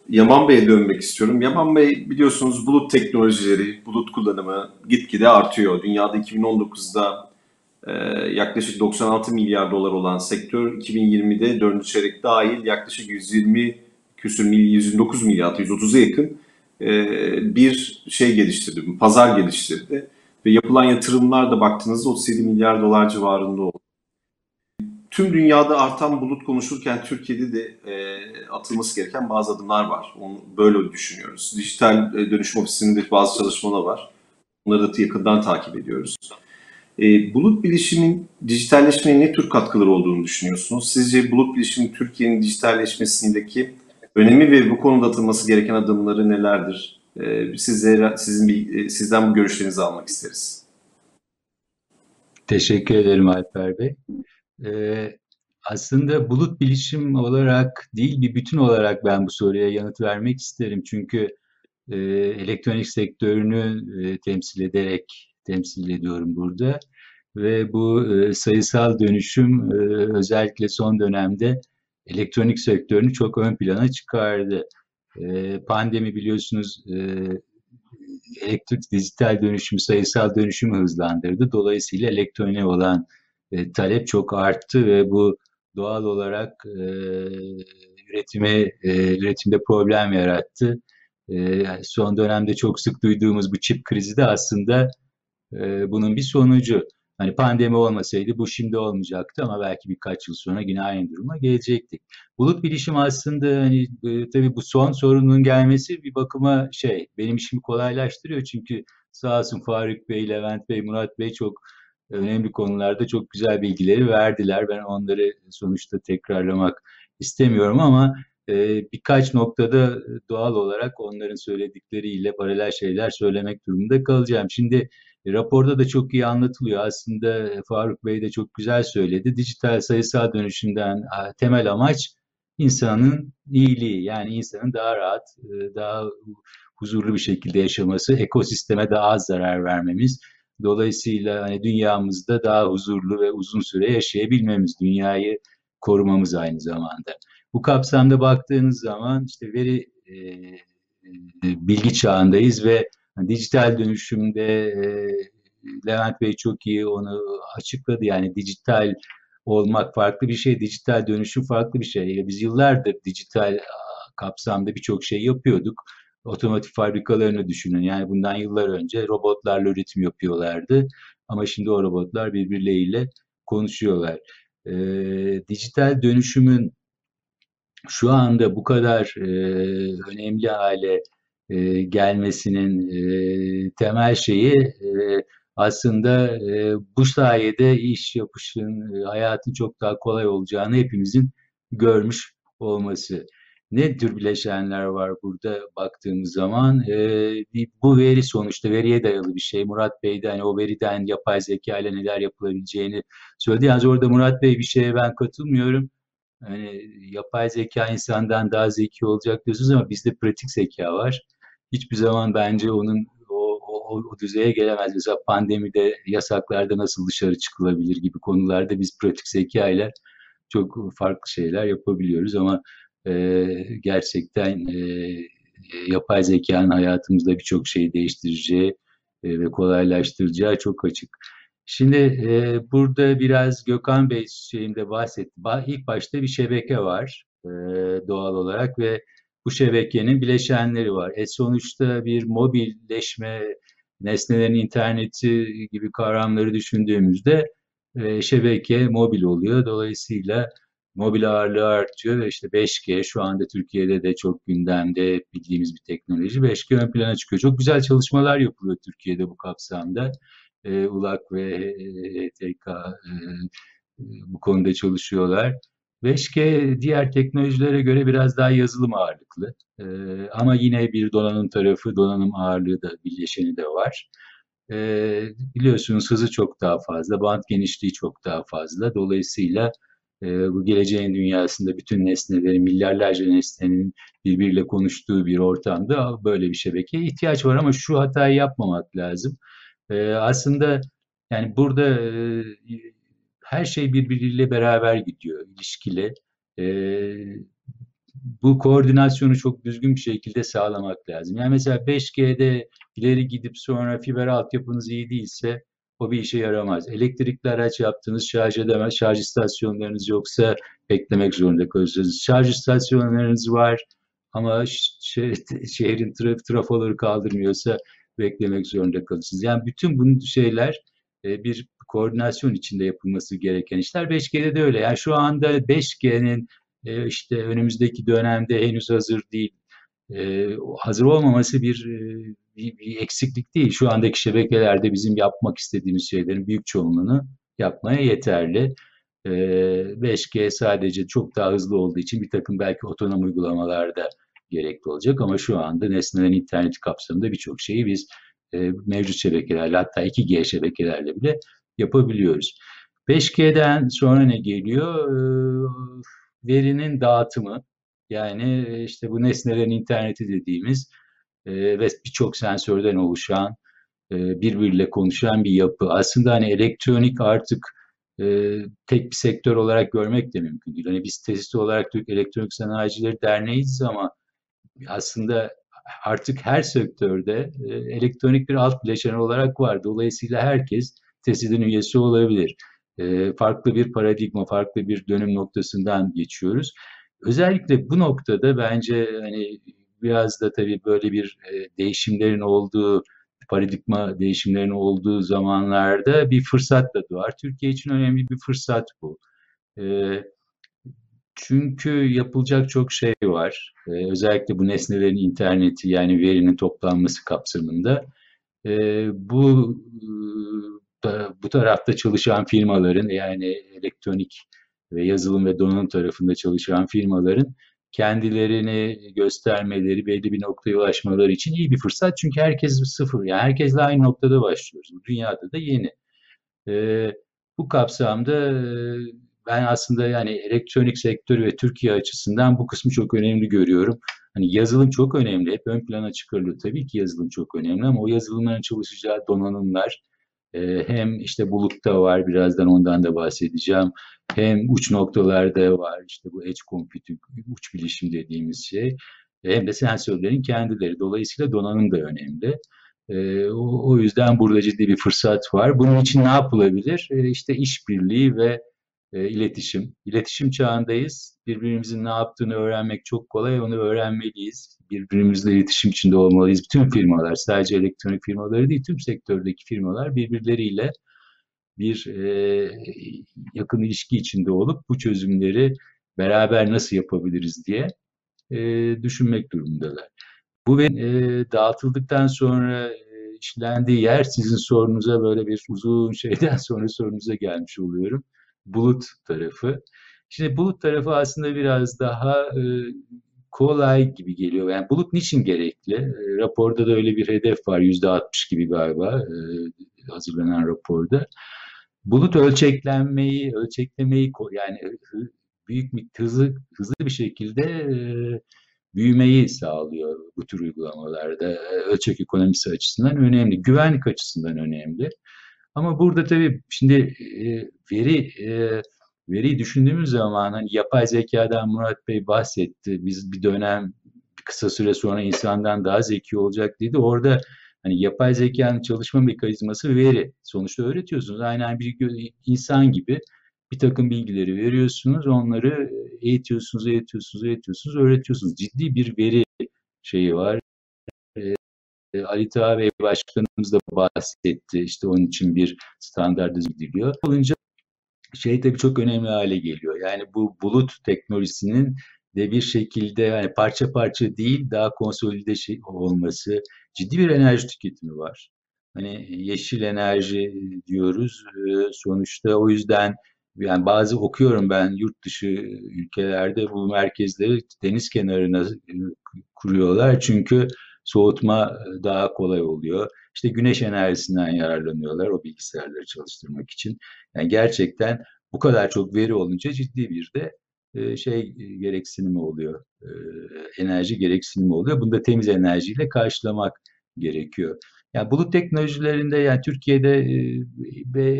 Yaman Bey'e dönmek istiyorum. Yaman Bey biliyorsunuz bulut teknolojileri, bulut kullanımı gitgide artıyor. Dünyada 2019'da yaklaşık 96 milyar dolar olan sektör 2020'de 4. çeyrek dahil yaklaşık 129 milyar, 130'a yakın bir şey geliştirdi, pazar geliştirdi ve yapılan yatırımlar da baktığınızda 37 milyar dolar civarında oldu. tüm dünyada artan bulut konuşurken Türkiye'de de atılması gereken bazı adımlar var. Onu böyle düşünüyoruz. Dijital Dönüşüm Ofisi'nin de bazı çalışmaları var. Bunları da yakından takip ediyoruz. Bulut bilişimin dijitalleşmeye ne tür katkıları olduğunu düşünüyorsunuz? Sizce bulut bilişimin Türkiye'nin dijitalleşmesindeki önemi ve bu konuda atılması gereken adımları nelerdir? Sizden bu görüşlerinizi almak isteriz. Teşekkür ederim Alper Bey. Aslında bulut bilişim olarak değil bir bütün olarak ben bu soruya yanıt vermek isterim. Çünkü elektronik sektörünü temsil ediyorum burada. Ve bu sayısal dönüşüm özellikle son dönemde elektronik sektörünü çok ön plana çıkardı. Pandemi biliyorsunuz dijital dönüşüm, sayısal dönüşümü hızlandırdı. Dolayısıyla elektroniğe olan talep çok arttı ve bu doğal olarak üretimde problem yarattı. Son dönemde çok sık duyduğumuz bu çip krizi de aslında bunun bir sonucu. Hani pandemi olmasaydı bu şimdi olmayacaktı ama belki birkaç yıl sonra yine aynı duruma gelecektik. Bulut bilişim aslında hani tabii bu son sorunun gelmesi bir bakıma benim işimi kolaylaştırıyor. Çünkü sağ olsun Faruk Bey, Levent Bey, Murat Bey çok önemli konularda çok güzel bilgileri verdiler. Ben onları sonuçta tekrarlamak istemiyorum ama birkaç noktada doğal olarak onların söyledikleriyle paralel şeyler söylemek durumunda kalacağım. Şimdi raporda da çok iyi anlatılıyor. Aslında Faruk Bey de çok güzel söyledi. Dijital sayısal dönüşümden temel amaç insanın iyiliği. Yani insanın daha rahat, daha huzurlu bir şekilde yaşaması, ekosisteme daha az zarar vermemiz. Dolayısıyla hani dünyamızda daha huzurlu ve uzun süre yaşayabilmemiz, dünyayı korumamız aynı zamanda. Bu kapsamda baktığınız zaman işte bilgi çağındayız ve dijital dönüşümde Levent Bey çok iyi onu açıkladı. Yani dijital olmak farklı bir şey, dijital dönüşüm farklı bir şey. Biz yıllardır dijital kapsamda birçok şey yapıyorduk. Otomotiv fabrikalarını düşünün. Yani bundan yıllar önce robotlarla üretim yapıyorlardı. Ama şimdi o robotlar birbirleriyle konuşuyorlar. Dijital dönüşümün şu anda bu kadar önemli hale gelmesinin temel şeyi aslında bu sayede iş yapışın, hayatın çok daha kolay olacağını hepimizin görmüş olması. Ne tür bileşenler var burada baktığımız zaman? Bu veri sonuçta veriye dayalı bir şey. Murat Bey de hani o veriden yapay zeka ile neler yapılabileceğini söyledi. Yalnız orada Murat Bey bir şeye ben katılmıyorum. Hani yapay zeka insandan daha zeki olacak diyorsunuz ama bizde pratik zeka var. Hiçbir zaman bence onun o düzeye gelemez. Mesela pandemide yasaklarda nasıl dışarı çıkılabilir gibi konularda biz pratik zeka ile çok farklı şeyler yapabiliyoruz ama gerçekten yapay zekanın hayatımızda birçok şeyi değiştireceği ve kolaylaştıracağı çok açık. Şimdi burada biraz Gökhan Bey şeyinde bahsetti. İlk başta bir şebeke var doğal olarak ve bu şebekenin bileşenleri var. Sonuçta bir mobilleşme, nesnelerin interneti gibi kavramları düşündüğümüzde şebeke mobil oluyor. Dolayısıyla mobil ağırlığı artıyor ve işte 5G şu anda Türkiye'de de çok gündemde bildiğimiz bir teknoloji. 5G ön plana çıkıyor. Çok güzel çalışmalar yapılıyor Türkiye'de bu kapsamda. ULAK ve ETK bu konuda çalışıyorlar. 5G diğer teknolojilere göre biraz daha yazılım ağırlıklı. Ama yine bir donanım ağırlığı da birleşeni de var. Biliyorsunuz hızı çok daha fazla, band genişliği çok daha fazla. Dolayısıyla bu geleceğin dünyasında bütün nesnelerin, milyarlarca nesnenin birbiriyle konuştuğu bir ortamda böyle bir şebekeye ihtiyaç var ama şu hatayı yapmamak lazım. Aslında yani burada her şey birbiriyle beraber gidiyor, ilişkili. Bu koordinasyonu çok düzgün bir şekilde sağlamak lazım. Yani mesela 5G'de ileri gidip sonra fiber altyapınız iyi değilse o bir işe yaramaz. Elektrikli araç yaptınız, şarj edemez, şarj istasyonlarınız yoksa beklemek zorunda kalıyorsunuz. Şarj istasyonlarınız var ama şehrin trafoları kaldırmıyorsa beklemek zorunda kalırsınız. Yani bütün bu şeyler bir koordinasyon içinde yapılması gereken işler. 5G'de de öyle. Yani şu anda 5G'nin işte önümüzdeki dönemde henüz hazır değil, hazır olmaması bir eksiklik değil. Şu andaki şebekelerde bizim yapmak istediğimiz şeylerin büyük çoğunluğunu yapmaya yeterli. 5G sadece çok daha hızlı olduğu için bir takım belki otonom uygulamalarda gerekli olacak ama şu anda nesnelerin interneti kapsamında birçok şeyi biz mevcut şebekelerle, hatta 2G şebekelerle bile yapabiliyoruz. 5G'den sonra ne geliyor? Verinin dağıtımı, yani işte bu nesnelerin interneti dediğimiz ve birçok sensörden oluşan, birbiriyle konuşan bir yapı. Aslında hani elektronik artık tek bir sektör olarak görmek de mümkün değil. Hani biz TESİD olarak Türk Elektronik Sanayicileri Derneğiyiz ama aslında artık her sektörde elektronik bir alt bileşen olarak var. Dolayısıyla herkes TESİD'in üyesi olabilir. Farklı bir paradigma, farklı bir dönüm noktasından geçiyoruz. Özellikle bu noktada bence hani biraz da tabii böyle bir değişimlerin olduğu, paradigma değişimlerinin olduğu zamanlarda bir fırsat da doğar. Türkiye için önemli bir fırsat bu. Çünkü yapılacak çok şey var. Özellikle bu nesnelerin interneti, yani verinin toplanması kapsamında. Bu tarafta çalışan firmaların, yani elektronik ve yazılım ve donanım tarafında çalışan firmaların kendilerini göstermeleri, belli bir noktaya ulaşmaları için iyi bir fırsat. Çünkü herkes sıfır, yani herkesle aynı noktada başlıyoruz. Dünyada da yeni. Bu kapsamda ben aslında yani elektronik sektörü ve Türkiye açısından bu kısmı çok önemli görüyorum. Hani yazılım çok önemli, hep ön plana çıkarılıyor. Tabii ki yazılım çok önemli ama o yazılımların çalışacağı donanımlar, hem işte bulutta var, birazdan ondan da bahsedeceğim. Hem uç noktalarda var, işte bu edge computing, uç bilişim dediğimiz şey. Hem de sensörlerin kendileri. Dolayısıyla donanım da önemli. O yüzden burada ciddi bir fırsat var. Bunun için ne yapılabilir? İşte işbirliği ve iletişim. İletişim çağındayız. Birbirimizin ne yaptığını öğrenmek çok kolay. Onu öğrenmeliyiz. Birbirimizle iletişim içinde olmalıyız. Bütün firmalar, sadece elektronik firmaları değil, tüm sektördeki firmalar birbirleriyle bir yakın ilişki içinde olup bu çözümleri beraber nasıl yapabiliriz diye düşünmek durumundalar. Bu dağıtıldıktan sonra işlendiği yer, sizin sorunuza böyle bir uzun şeyden sonra sorunuza gelmiş oluyorum. Bulut tarafı. Şimdi bulut tarafı aslında biraz daha kolay gibi geliyor. Yani bulut niçin gerekli? Raporda da öyle bir hedef var. %60 gibi galiba hazırlanan raporda. Bulut ölçeklemeyi yani hızlı bir şekilde büyümeyi sağlıyor bu tür uygulamalarda. Ölçek ekonomisi açısından önemli. Güvenlik açısından önemli. Ama burada tabii şimdi veriyi düşündüğümüz zaman, hani yapay zekadan Murat Bey bahsetti. Biz bir dönem kısa süre sonra insandan daha zeki olacak dedi. Orada hani yapay zekanın çalışma mekanizması veri. Sonuçta öğretiyorsunuz. Aynen bir insan gibi bir takım bilgileri veriyorsunuz. Onları eğitiyorsunuz, öğretiyorsunuz. Ciddi bir veri şeyi var. Ali Taha Bey Başkanımız da bahsetti. İşte onun için bir standart düzenliyor. Olunca şey tabii çok önemli hale geliyor. Yani bu bulut teknolojisinin de bir şekilde, yani parça parça değil, daha konsolide olması, ciddi bir enerji tüketimi var. Hani yeşil enerji diyoruz sonuçta, o yüzden yani bazı okuyorum ben yurt dışı ülkelerde bu merkezleri deniz kenarına kuruyorlar çünkü soğutma daha kolay oluyor. İşte güneş enerjisinden yararlanıyorlar o bilgisayarları çalıştırmak için. Yani gerçekten bu kadar çok veri olunca ciddi bir de gereksinimi oluyor. Enerji gereksinimi oluyor. Bunu da temiz enerjiyle karşılamak gerekiyor. Yani bulut teknolojilerinde, yani Türkiye'de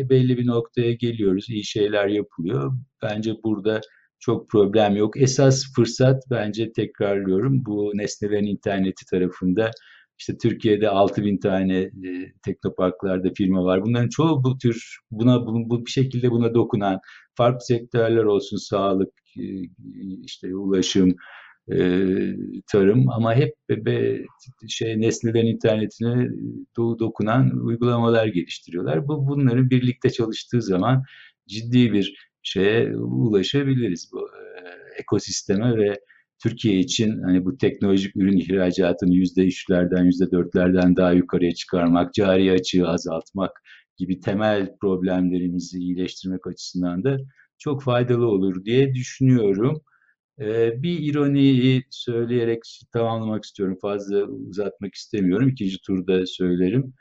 belli bir noktaya geliyoruz. İyi şeyler yapılıyor. Bence burada çok problem yok. Esas fırsat, bence tekrarlıyorum, bu nesnelerin interneti tarafında. İşte Türkiye'de 6.000 tane teknoparklarda firma var. Bunların çoğu bu tür, bu bir şekilde buna dokunan, farklı sektörler olsun, sağlık, işte ulaşım, tarım, ama hep nesnelerin internetine dokunan uygulamalar geliştiriyorlar. Bunların birlikte çalıştığı zaman ciddi bir şeye ulaşabiliriz, bu ekosisteme. Ve Türkiye için hani bu teknolojik ürün ihracatını %3'lerden, %4'lerden daha yukarıya çıkarmak, cari açığı azaltmak gibi temel problemlerimizi iyileştirmek açısından da çok faydalı olur diye düşünüyorum. Bir ironiyi söyleyerek tamamlamak istiyorum. Fazla uzatmak istemiyorum. İkinci turda söylerim.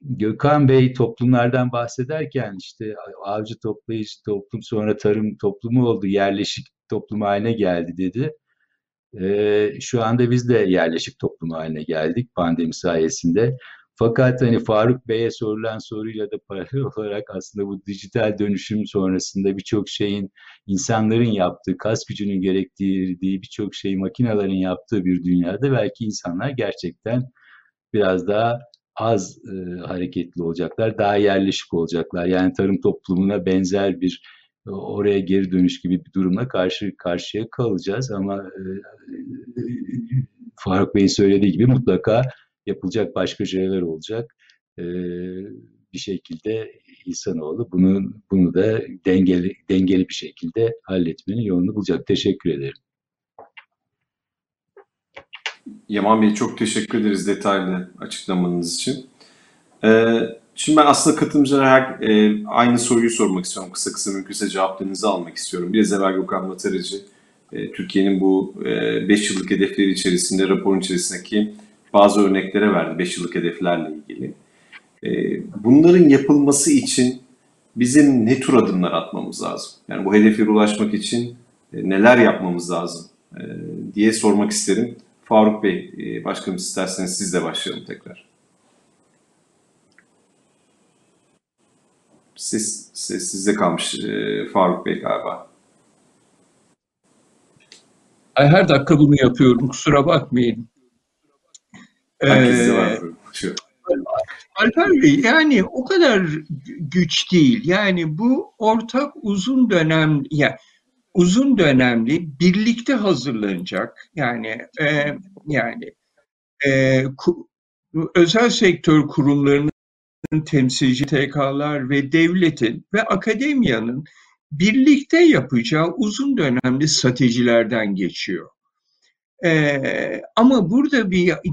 Gökhan Bey toplumlardan bahsederken işte avcı toplayıcı toplum, sonra tarım toplumu oldu, yerleşik toplum haline geldi dedi. Şu anda biz de yerleşik toplum haline geldik pandemi sayesinde. Fakat hani Faruk Bey'e sorulan soruyla da paralel olarak aslında bu dijital dönüşüm sonrasında birçok şeyin, insanların yaptığı, kas gücünün gerektirdiği birçok şeyi makinelerin yaptığı bir dünyada belki insanlar gerçekten biraz daha az hareketli olacaklar, daha yerleşik olacaklar. Yani tarım toplumuna benzer bir oraya geri dönüş gibi bir durumla karşı karşıya kalacağız. Ama Faruk Bey'in söylediği gibi mutlaka yapılacak başka şeyler olacak. Bir şekilde insanoğlu bunu da dengeli bir şekilde halletmenin yolunu bulacak. Teşekkür ederim. Yaman Bey, çok teşekkür ederiz detaylı açıklamanız için. Şimdi ben aslında katılımcılara aynı soruyu sormak istiyorum. Kısa kısa mümkünse cevaplarınızı almak istiyorum. Biraz evvel Gökhan Mataracı, Türkiye'nin bu 5 yıllık hedefleri içerisinde, raporun içerisindeki bazı örneklere verdi 5 yıllık hedeflerle ilgili. Bunların yapılması için bizim ne tür adımlar atmamız lazım? Yani bu hedefe ulaşmak için neler yapmamız lazım diye sormak isterim. Faruk Bey, başkanım isterseniz siz de başlayalım tekrar. Sizde kalmış Faruk Bey galiba. Ay, her dakika bunu yapıyorum, kusura bakmayın. Alper Bey, yani o kadar güç değil. Yani bu ortak uzun dönem, yani uzun dönemli birlikte hazırlanacak. Yani özel sektör kurumlarının temsilci TK'lar ve devletin ve akademiyanın birlikte yapacağı uzun dönemli stratejilerden geçiyor. Ama burada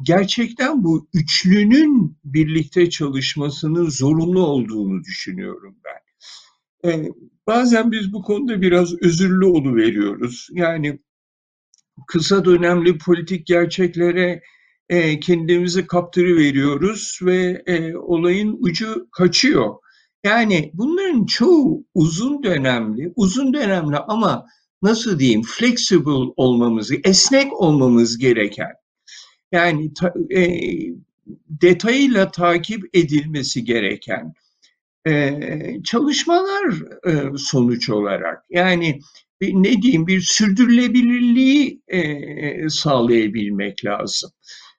gerçekten bu üçlünün birlikte çalışmasının zorunlu olduğunu düşünüyorum ben. Bazen biz bu konuda biraz özürlü oluveriyoruz. Yani kısa dönemli politik gerçeklere kendimizi kaptırıveriyoruz ve olayın ucu kaçıyor. Yani bunların çoğu uzun dönemli ama nasıl diyeyim, flexible olmamız, esnek olmamız gereken, yani detayıyla takip edilmesi gereken çalışmalar sonuç olarak. Yani ne diyeyim, bir sürdürülebilirliği sağlayabilmek lazım.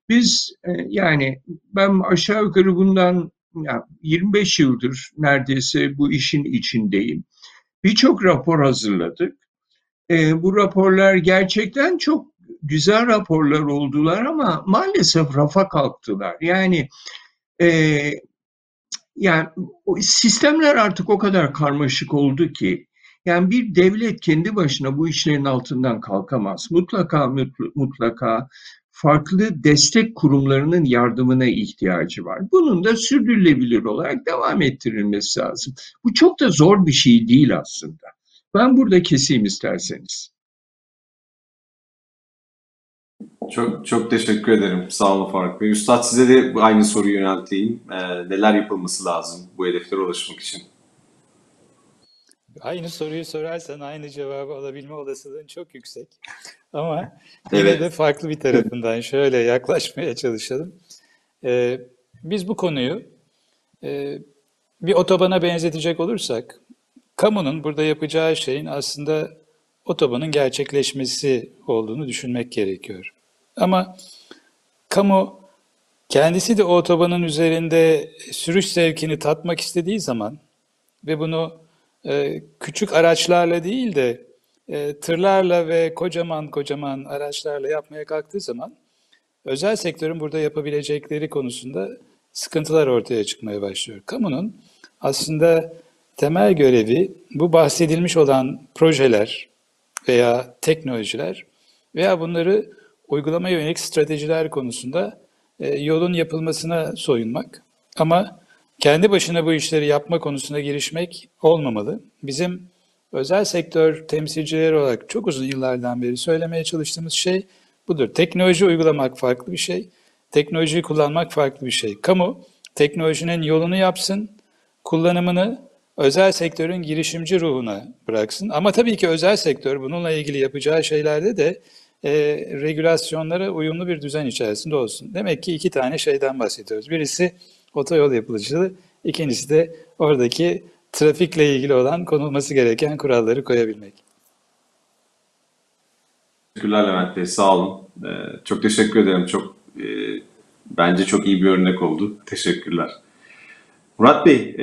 Biz yani ben aşağı yukarı bundan 25 yıldır neredeyse bu işin içindeyim. Birçok rapor hazırladık. Bu raporlar gerçekten çok güzel raporlar oldular ama maalesef rafa kalktılar. Yani sistemler artık o kadar karmaşık oldu ki, yani bir devlet kendi başına bu işlerin altından kalkamaz. Mutlaka farklı destek kurumlarının yardımına ihtiyacı var. Bunun da sürdürülebilir olarak devam ettirilmesi lazım. Bu çok da zor bir şey değil aslında. Ben burada keseyim isterseniz. Çok teşekkür ederim. Sağ olun Faruk Bey. Üstad, size de aynı soruyu yönelteyim. Neler yapılması lazım bu hedeflere ulaşmak için? Aynı soruyu sorarsan aynı cevabı alabilme olasılığın çok yüksek. Ama yine de farklı bir tarafından şöyle yaklaşmaya çalışalım. Biz bu konuyu bir otobana benzetecek olursak, kamunun burada yapacağı şeyin aslında otobanın gerçekleşmesi olduğunu düşünmek gerekiyor. Ama kamu kendisi de o otobanın üzerinde sürüş zevkini tatmak istediği zaman ve bunu küçük araçlarla değil de tırlarla ve kocaman araçlarla yapmaya kalktığı zaman özel sektörün burada yapabilecekleri konusunda sıkıntılar ortaya çıkmaya başlıyor. Kamunun aslında temel görevi bu bahsedilmiş olan projeler veya teknolojiler veya bunları uygulamaya yönelik stratejiler konusunda yolun yapılmasına soyunmak. Ama kendi başına bu işleri yapma konusuna girişmek olmamalı. Bizim özel sektör temsilcileri olarak çok uzun yıllardan beri söylemeye çalıştığımız şey budur. Teknoloji uygulamak farklı bir şey, teknolojiyi kullanmak farklı bir şey. Kamu teknolojinin yolunu yapsın, kullanımını özel sektörün girişimci ruhuna bıraksın. Ama tabii ki özel sektör bununla ilgili yapacağı şeylerde de regülasyonlara uyumlu bir düzen içerisinde olsun. Demek ki iki tane şeyden bahsediyoruz. Birisi otoyol yapılıcılığı, ikincisi de oradaki trafikle ilgili olan konulması gereken kuralları koyabilmek. Teşekkürler Levent Bey, sağ olun. Çok teşekkür ederim. Bence çok iyi bir örnek oldu. Teşekkürler. Murat Bey,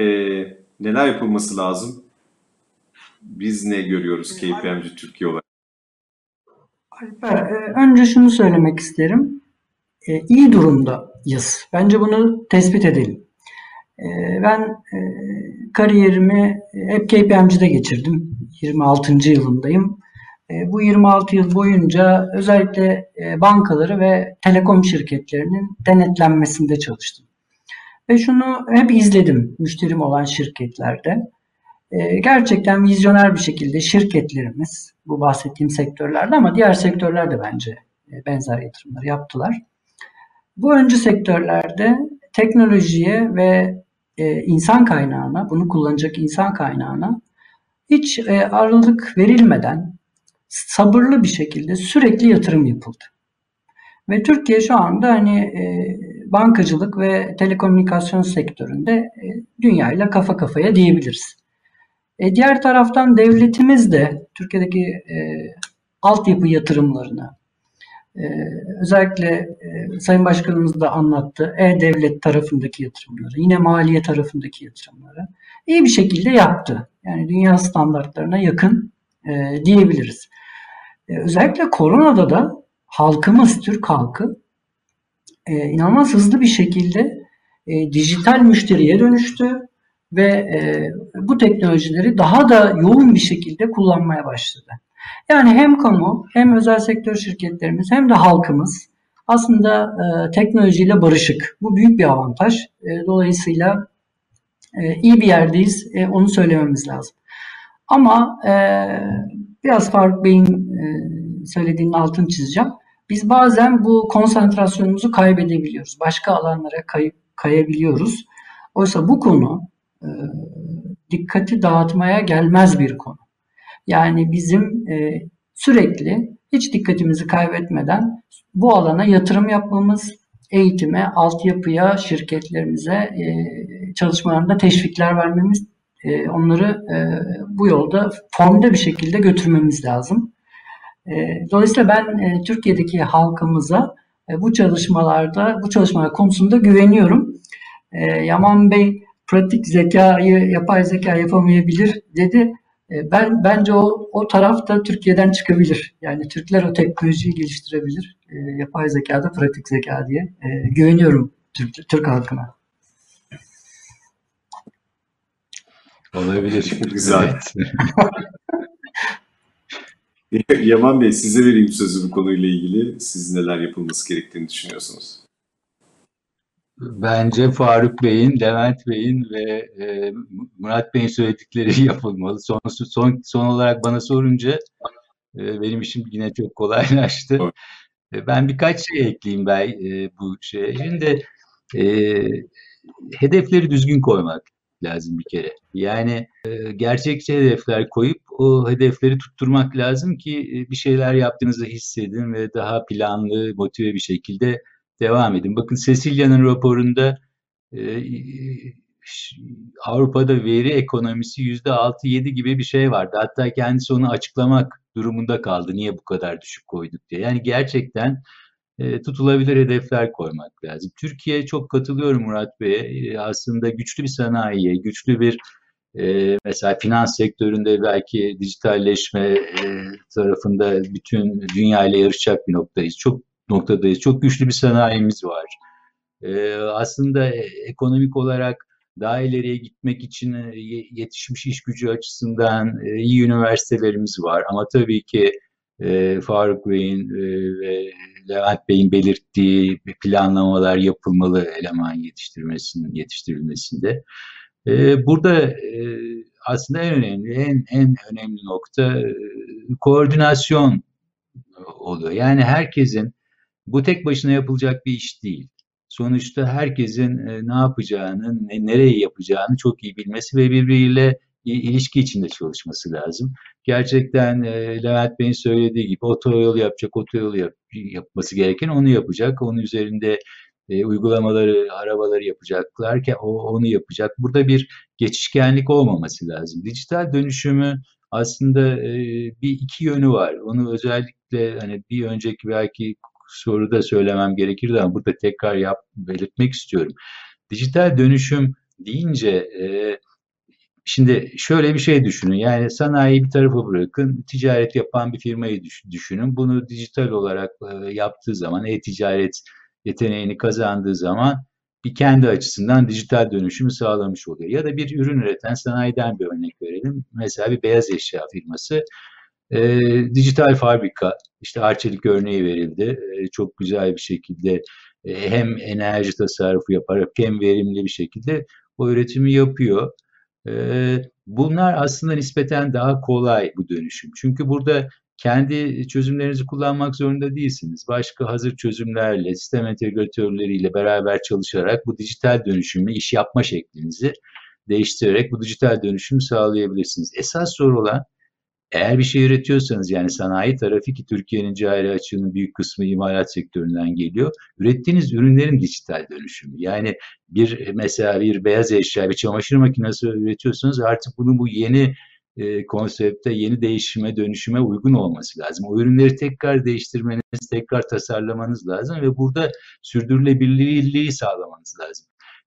neler yapılması lazım? Biz ne görüyoruz KPMG Türkiye olarak? Alper, önce şunu söylemek isterim. İyi durumdayız. Bence bunu tespit edelim. Ben kariyerimi hep KPMG'de geçirdim. 26. yılındayım. Bu 26 yıl boyunca özellikle bankaları ve telekom şirketlerinin denetlenmesinde çalıştım. Ve şunu hep izledim müşterim olan şirketlerde. Gerçekten vizyoner bir şekilde şirketlerimiz, bu bahsettiğim sektörlerde ama diğer sektörlerde bence benzer yatırımları yaptılar. Bu öncü sektörlerde teknolojiye ve insan kaynağına, bunu kullanacak insan kaynağına hiç aralık verilmeden sabırlı bir şekilde sürekli yatırım yapıldı. Ve Türkiye şu anda hani bankacılık ve telekomünikasyon sektöründe dünyayla kafa kafaya diyebiliriz. Diğer taraftan devletimiz de Türkiye'deki altyapı yatırımlarını özellikle Sayın Başkanımız da anlattı. E-Devlet tarafındaki yatırımları, yine maliye tarafındaki yatırımları iyi bir şekilde yaptı. Yani dünya standartlarına yakın diyebiliriz. Özellikle koronada da halkımız, Türk halkı inanılmaz hızlı bir şekilde dijital müşteriye dönüştü ve bu teknolojileri daha da yoğun bir şekilde kullanmaya başladı. Yani hem kamu, hem özel sektör şirketlerimiz, hem de halkımız aslında teknolojiyle barışık. Bu büyük bir avantaj. Dolayısıyla iyi bir yerdeyiz. Onu söylememiz lazım. Ama biraz Faruk Bey'in söylediğinin altını çizeceğim. Biz bazen bu konsantrasyonumuzu kaybedebiliyoruz. Başka alanlara kayabiliyoruz. Oysa bu konu dikkati dağıtmaya gelmez bir konu. Yani bizim sürekli hiç dikkatimizi kaybetmeden bu alana yatırım yapmamız, eğitime, altyapıya, şirketlerimize çalışmalarında teşvikler vermemiz, onları bu yolda formda bir şekilde götürmemiz lazım. Dolayısıyla ben Türkiye'deki halkımıza bu çalışmalar konusunda güveniyorum. Yaman Bey pratik zekayı, yapay zeka yapamayabilir dedi. Bence o taraf da Türkiye'den çıkabilir. Yani Türkler o teknolojiyi geliştirebilir. Yapay zeka da pratik zeka diye. Güveniyorum Türk halkına. Olabilir. Güzel. Yaman Bey, size vereyim sözü bu konuyla ilgili. Siz neler yapılması gerektiğini düşünüyorsunuz? Bence Faruk Bey'in, Levent Bey'in ve Murat Bey'in söyledikleri yapılmalı. Son olarak bana sorunca benim işim yine çok kolaylaştı. Evet. Ben birkaç şey ekleyeyim bu şeye. Şimdi hedefleri düzgün koymak lazım bir kere. Yani gerçekçi hedefler koyup o hedefleri tutturmak lazım ki bir şeyler yaptığınızı hissedin ve daha planlı, motive bir şekilde devam edin. Bakın Cecilia'nın raporunda Avrupa'da veri ekonomisi %6-7 gibi bir şey vardı. Hatta kendisi onu açıklamak durumunda kaldı. Niye bu kadar düşük koyduk diye. Yani gerçekten tutulabilir hedefler koymak lazım. Türkiye, çok katılıyorum Murat Bey'e. Aslında güçlü bir sanayiye, güçlü bir Mesela finans sektöründe belki dijitalleşme tarafında bütün dünya ile yarışacak bir noktadayız. Çok güçlü bir sanayimiz var. Aslında ekonomik olarak daha ileriye gitmek için yetişmiş iş gücü açısından iyi üniversitelerimiz var. Ama tabii ki Faruk Bey'in ve Levent Bey'in belirttiği planlamalar yapılmalı eleman yetiştirilmesinde. Burada aslında en önemli nokta koordinasyon oluyor. Yani herkesin, bu tek başına yapılacak bir iş değil. Sonuçta herkesin ne yapacağını, nereye yapacağını çok iyi bilmesi ve birbiriyle ilişki içinde çalışması lazım. Gerçekten Levent Bey'in söylediği gibi otoyol yapması gereken onu yapacak. Onun üzerinde uygulamaları, arabaları yapacaklarken onu yapacak. Burada bir geçişkenlik olmaması lazım. Dijital dönüşümü aslında bir iki yönü var. Onu özellikle hani bir önceki belki soruda söylemem gerekirdi ama burada tekrar belirtmek istiyorum. Dijital dönüşüm deyince şimdi şöyle bir şey düşünün. Yani sanayiyi bir tarafa bırakın, ticaret yapan bir firmayı düşünün. Bunu dijital olarak yaptığı zaman, e-ticaret yeteneğini kazandığı zaman bir kendi açısından dijital dönüşümü sağlamış oluyor. Ya da bir ürün üreten sanayiden bir örnek verelim. Mesela bir beyaz eşya firması, dijital fabrika, işte Arçelik örneği verildi. Çok güzel bir şekilde hem enerji tasarrufu yaparak hem verimli bir şekilde o üretimi yapıyor. Bunlar aslında nispeten daha kolay bu dönüşüm. Çünkü burada kendi çözümlerinizi kullanmak zorunda değilsiniz. Başka hazır çözümlerle, sistem entegratörleriyle beraber çalışarak bu dijital dönüşümü, iş yapma şeklinizi değiştirerek bu dijital dönüşümü sağlayabilirsiniz. Esas soru olan, eğer bir şey üretiyorsanız, yani sanayi tarafı ki Türkiye'nin cari açığının büyük kısmı imalat sektöründen geliyor. Ürettiğiniz ürünlerin dijital dönüşümü. Yani mesela bir beyaz eşya, bir çamaşır makinesi üretiyorsanız artık bunun bu yeni konsepte, yeni değişime, dönüşüme uygun olması lazım. O ürünleri tekrar değiştirmeniz, tekrar tasarlamanız lazım ve burada sürdürülebilirliği sağlamanız lazım.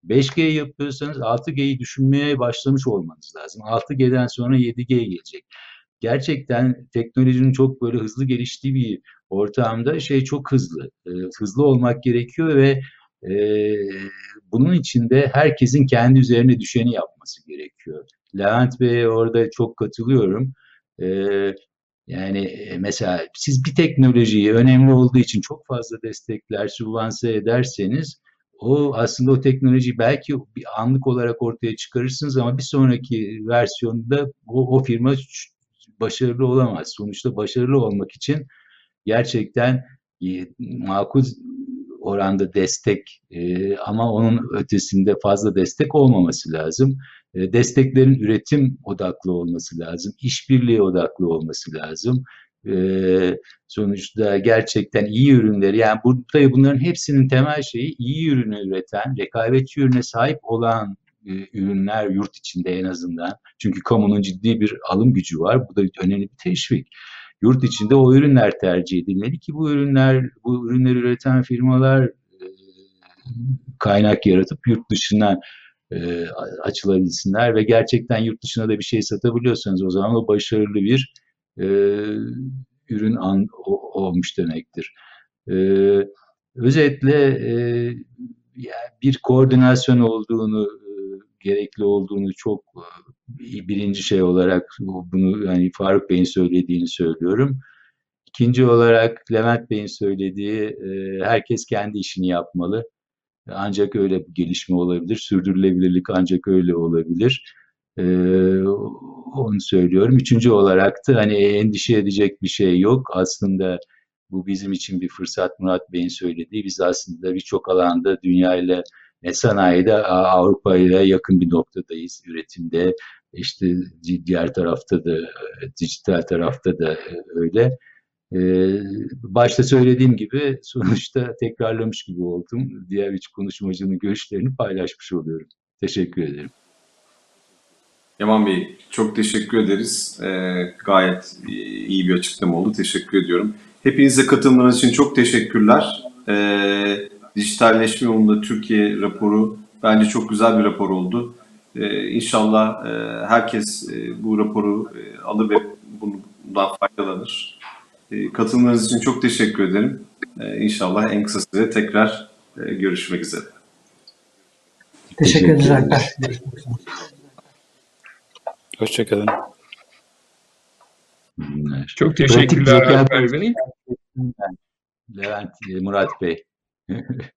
5G yapıyorsanız 6G'yi düşünmeye başlamış olmanız lazım. 6G'den sonra 7G gelecek. Gerçekten teknolojinin çok böyle hızlı geliştiği bir ortamda çok hızlı. Hızlı olmak gerekiyor ve bunun için de herkesin kendi üzerine düşeni yapması gerekiyor. Levent Bey'e orada çok katılıyorum. Yani mesela siz bir teknolojiyi önemli olduğu için çok fazla destekler, sübvanse ederseniz aslında o teknolojiyi belki bir anlık olarak ortaya çıkarırsınız ama bir sonraki versiyonda o firma başarılı olamaz. Sonuçta başarılı olmak için gerçekten makul oranda destek ama onun ötesinde fazla destek olmaması lazım. Desteklerin üretim odaklı olması lazım. İşbirliği odaklı olması lazım. Sonuçta gerçekten iyi ürünleri, yani burada bunların hepsinin temel şeyi iyi ürünü üreten, rekabetçi ürüne sahip olan ürünler yurt içinde en azından. Çünkü kamunun ciddi bir alım gücü var. Bu da önemli bir teşvik. Yurt içinde o ürünler tercih edilmeli ki bu ürünleri üreten firmalar kaynak yaratıp yurt dışına açılabilsinler ve gerçekten yurt dışına da bir şey satabiliyorsanız o zaman o başarılı bir ürün olmuş demektir. Özetle yani bir koordinasyon olduğunu, gerekli olduğunu çok birinci şey olarak bunu yani Faruk Bey'in söylediğini söylüyorum. İkinci olarak Levent Bey'in söylediği herkes kendi işini yapmalı. Ancak öyle bir gelişme olabilir. Sürdürülebilirlik ancak öyle olabilir. Onu söylüyorum. Üçüncü olarak da hani endişe edecek bir şey yok. Aslında bu bizim için bir fırsat, Murat Bey'in söylediği. Biz aslında birçok alanda dünyayla, sanayide Avrupa ile yakın bir noktadayız. Üretimde, işte diğer tarafta da, dijital tarafta da öyle. Başta söylediğim gibi sonuçta tekrarlamış gibi oldum. Diğer üç konuşmacının görüşlerini paylaşmış oluyorum. Teşekkür ederim. Yaman Bey, çok teşekkür ederiz. Gayet iyi bir açıklama oldu. Teşekkür ediyorum. Hepinize katılmanız için çok teşekkürler. Dijitalleşme Yolunda Türkiye raporu bence çok güzel bir rapor oldu. İnşallah herkes bu raporu alır ve bundan faydalanır. Katılımlarınız için çok teşekkür ederim. İnşallah en kısa sürede tekrar görüşmek üzere. Teşekkür ederim. Hoşçakalın. Çok teşekkürler Alper Bey. Levent, Murat Bey.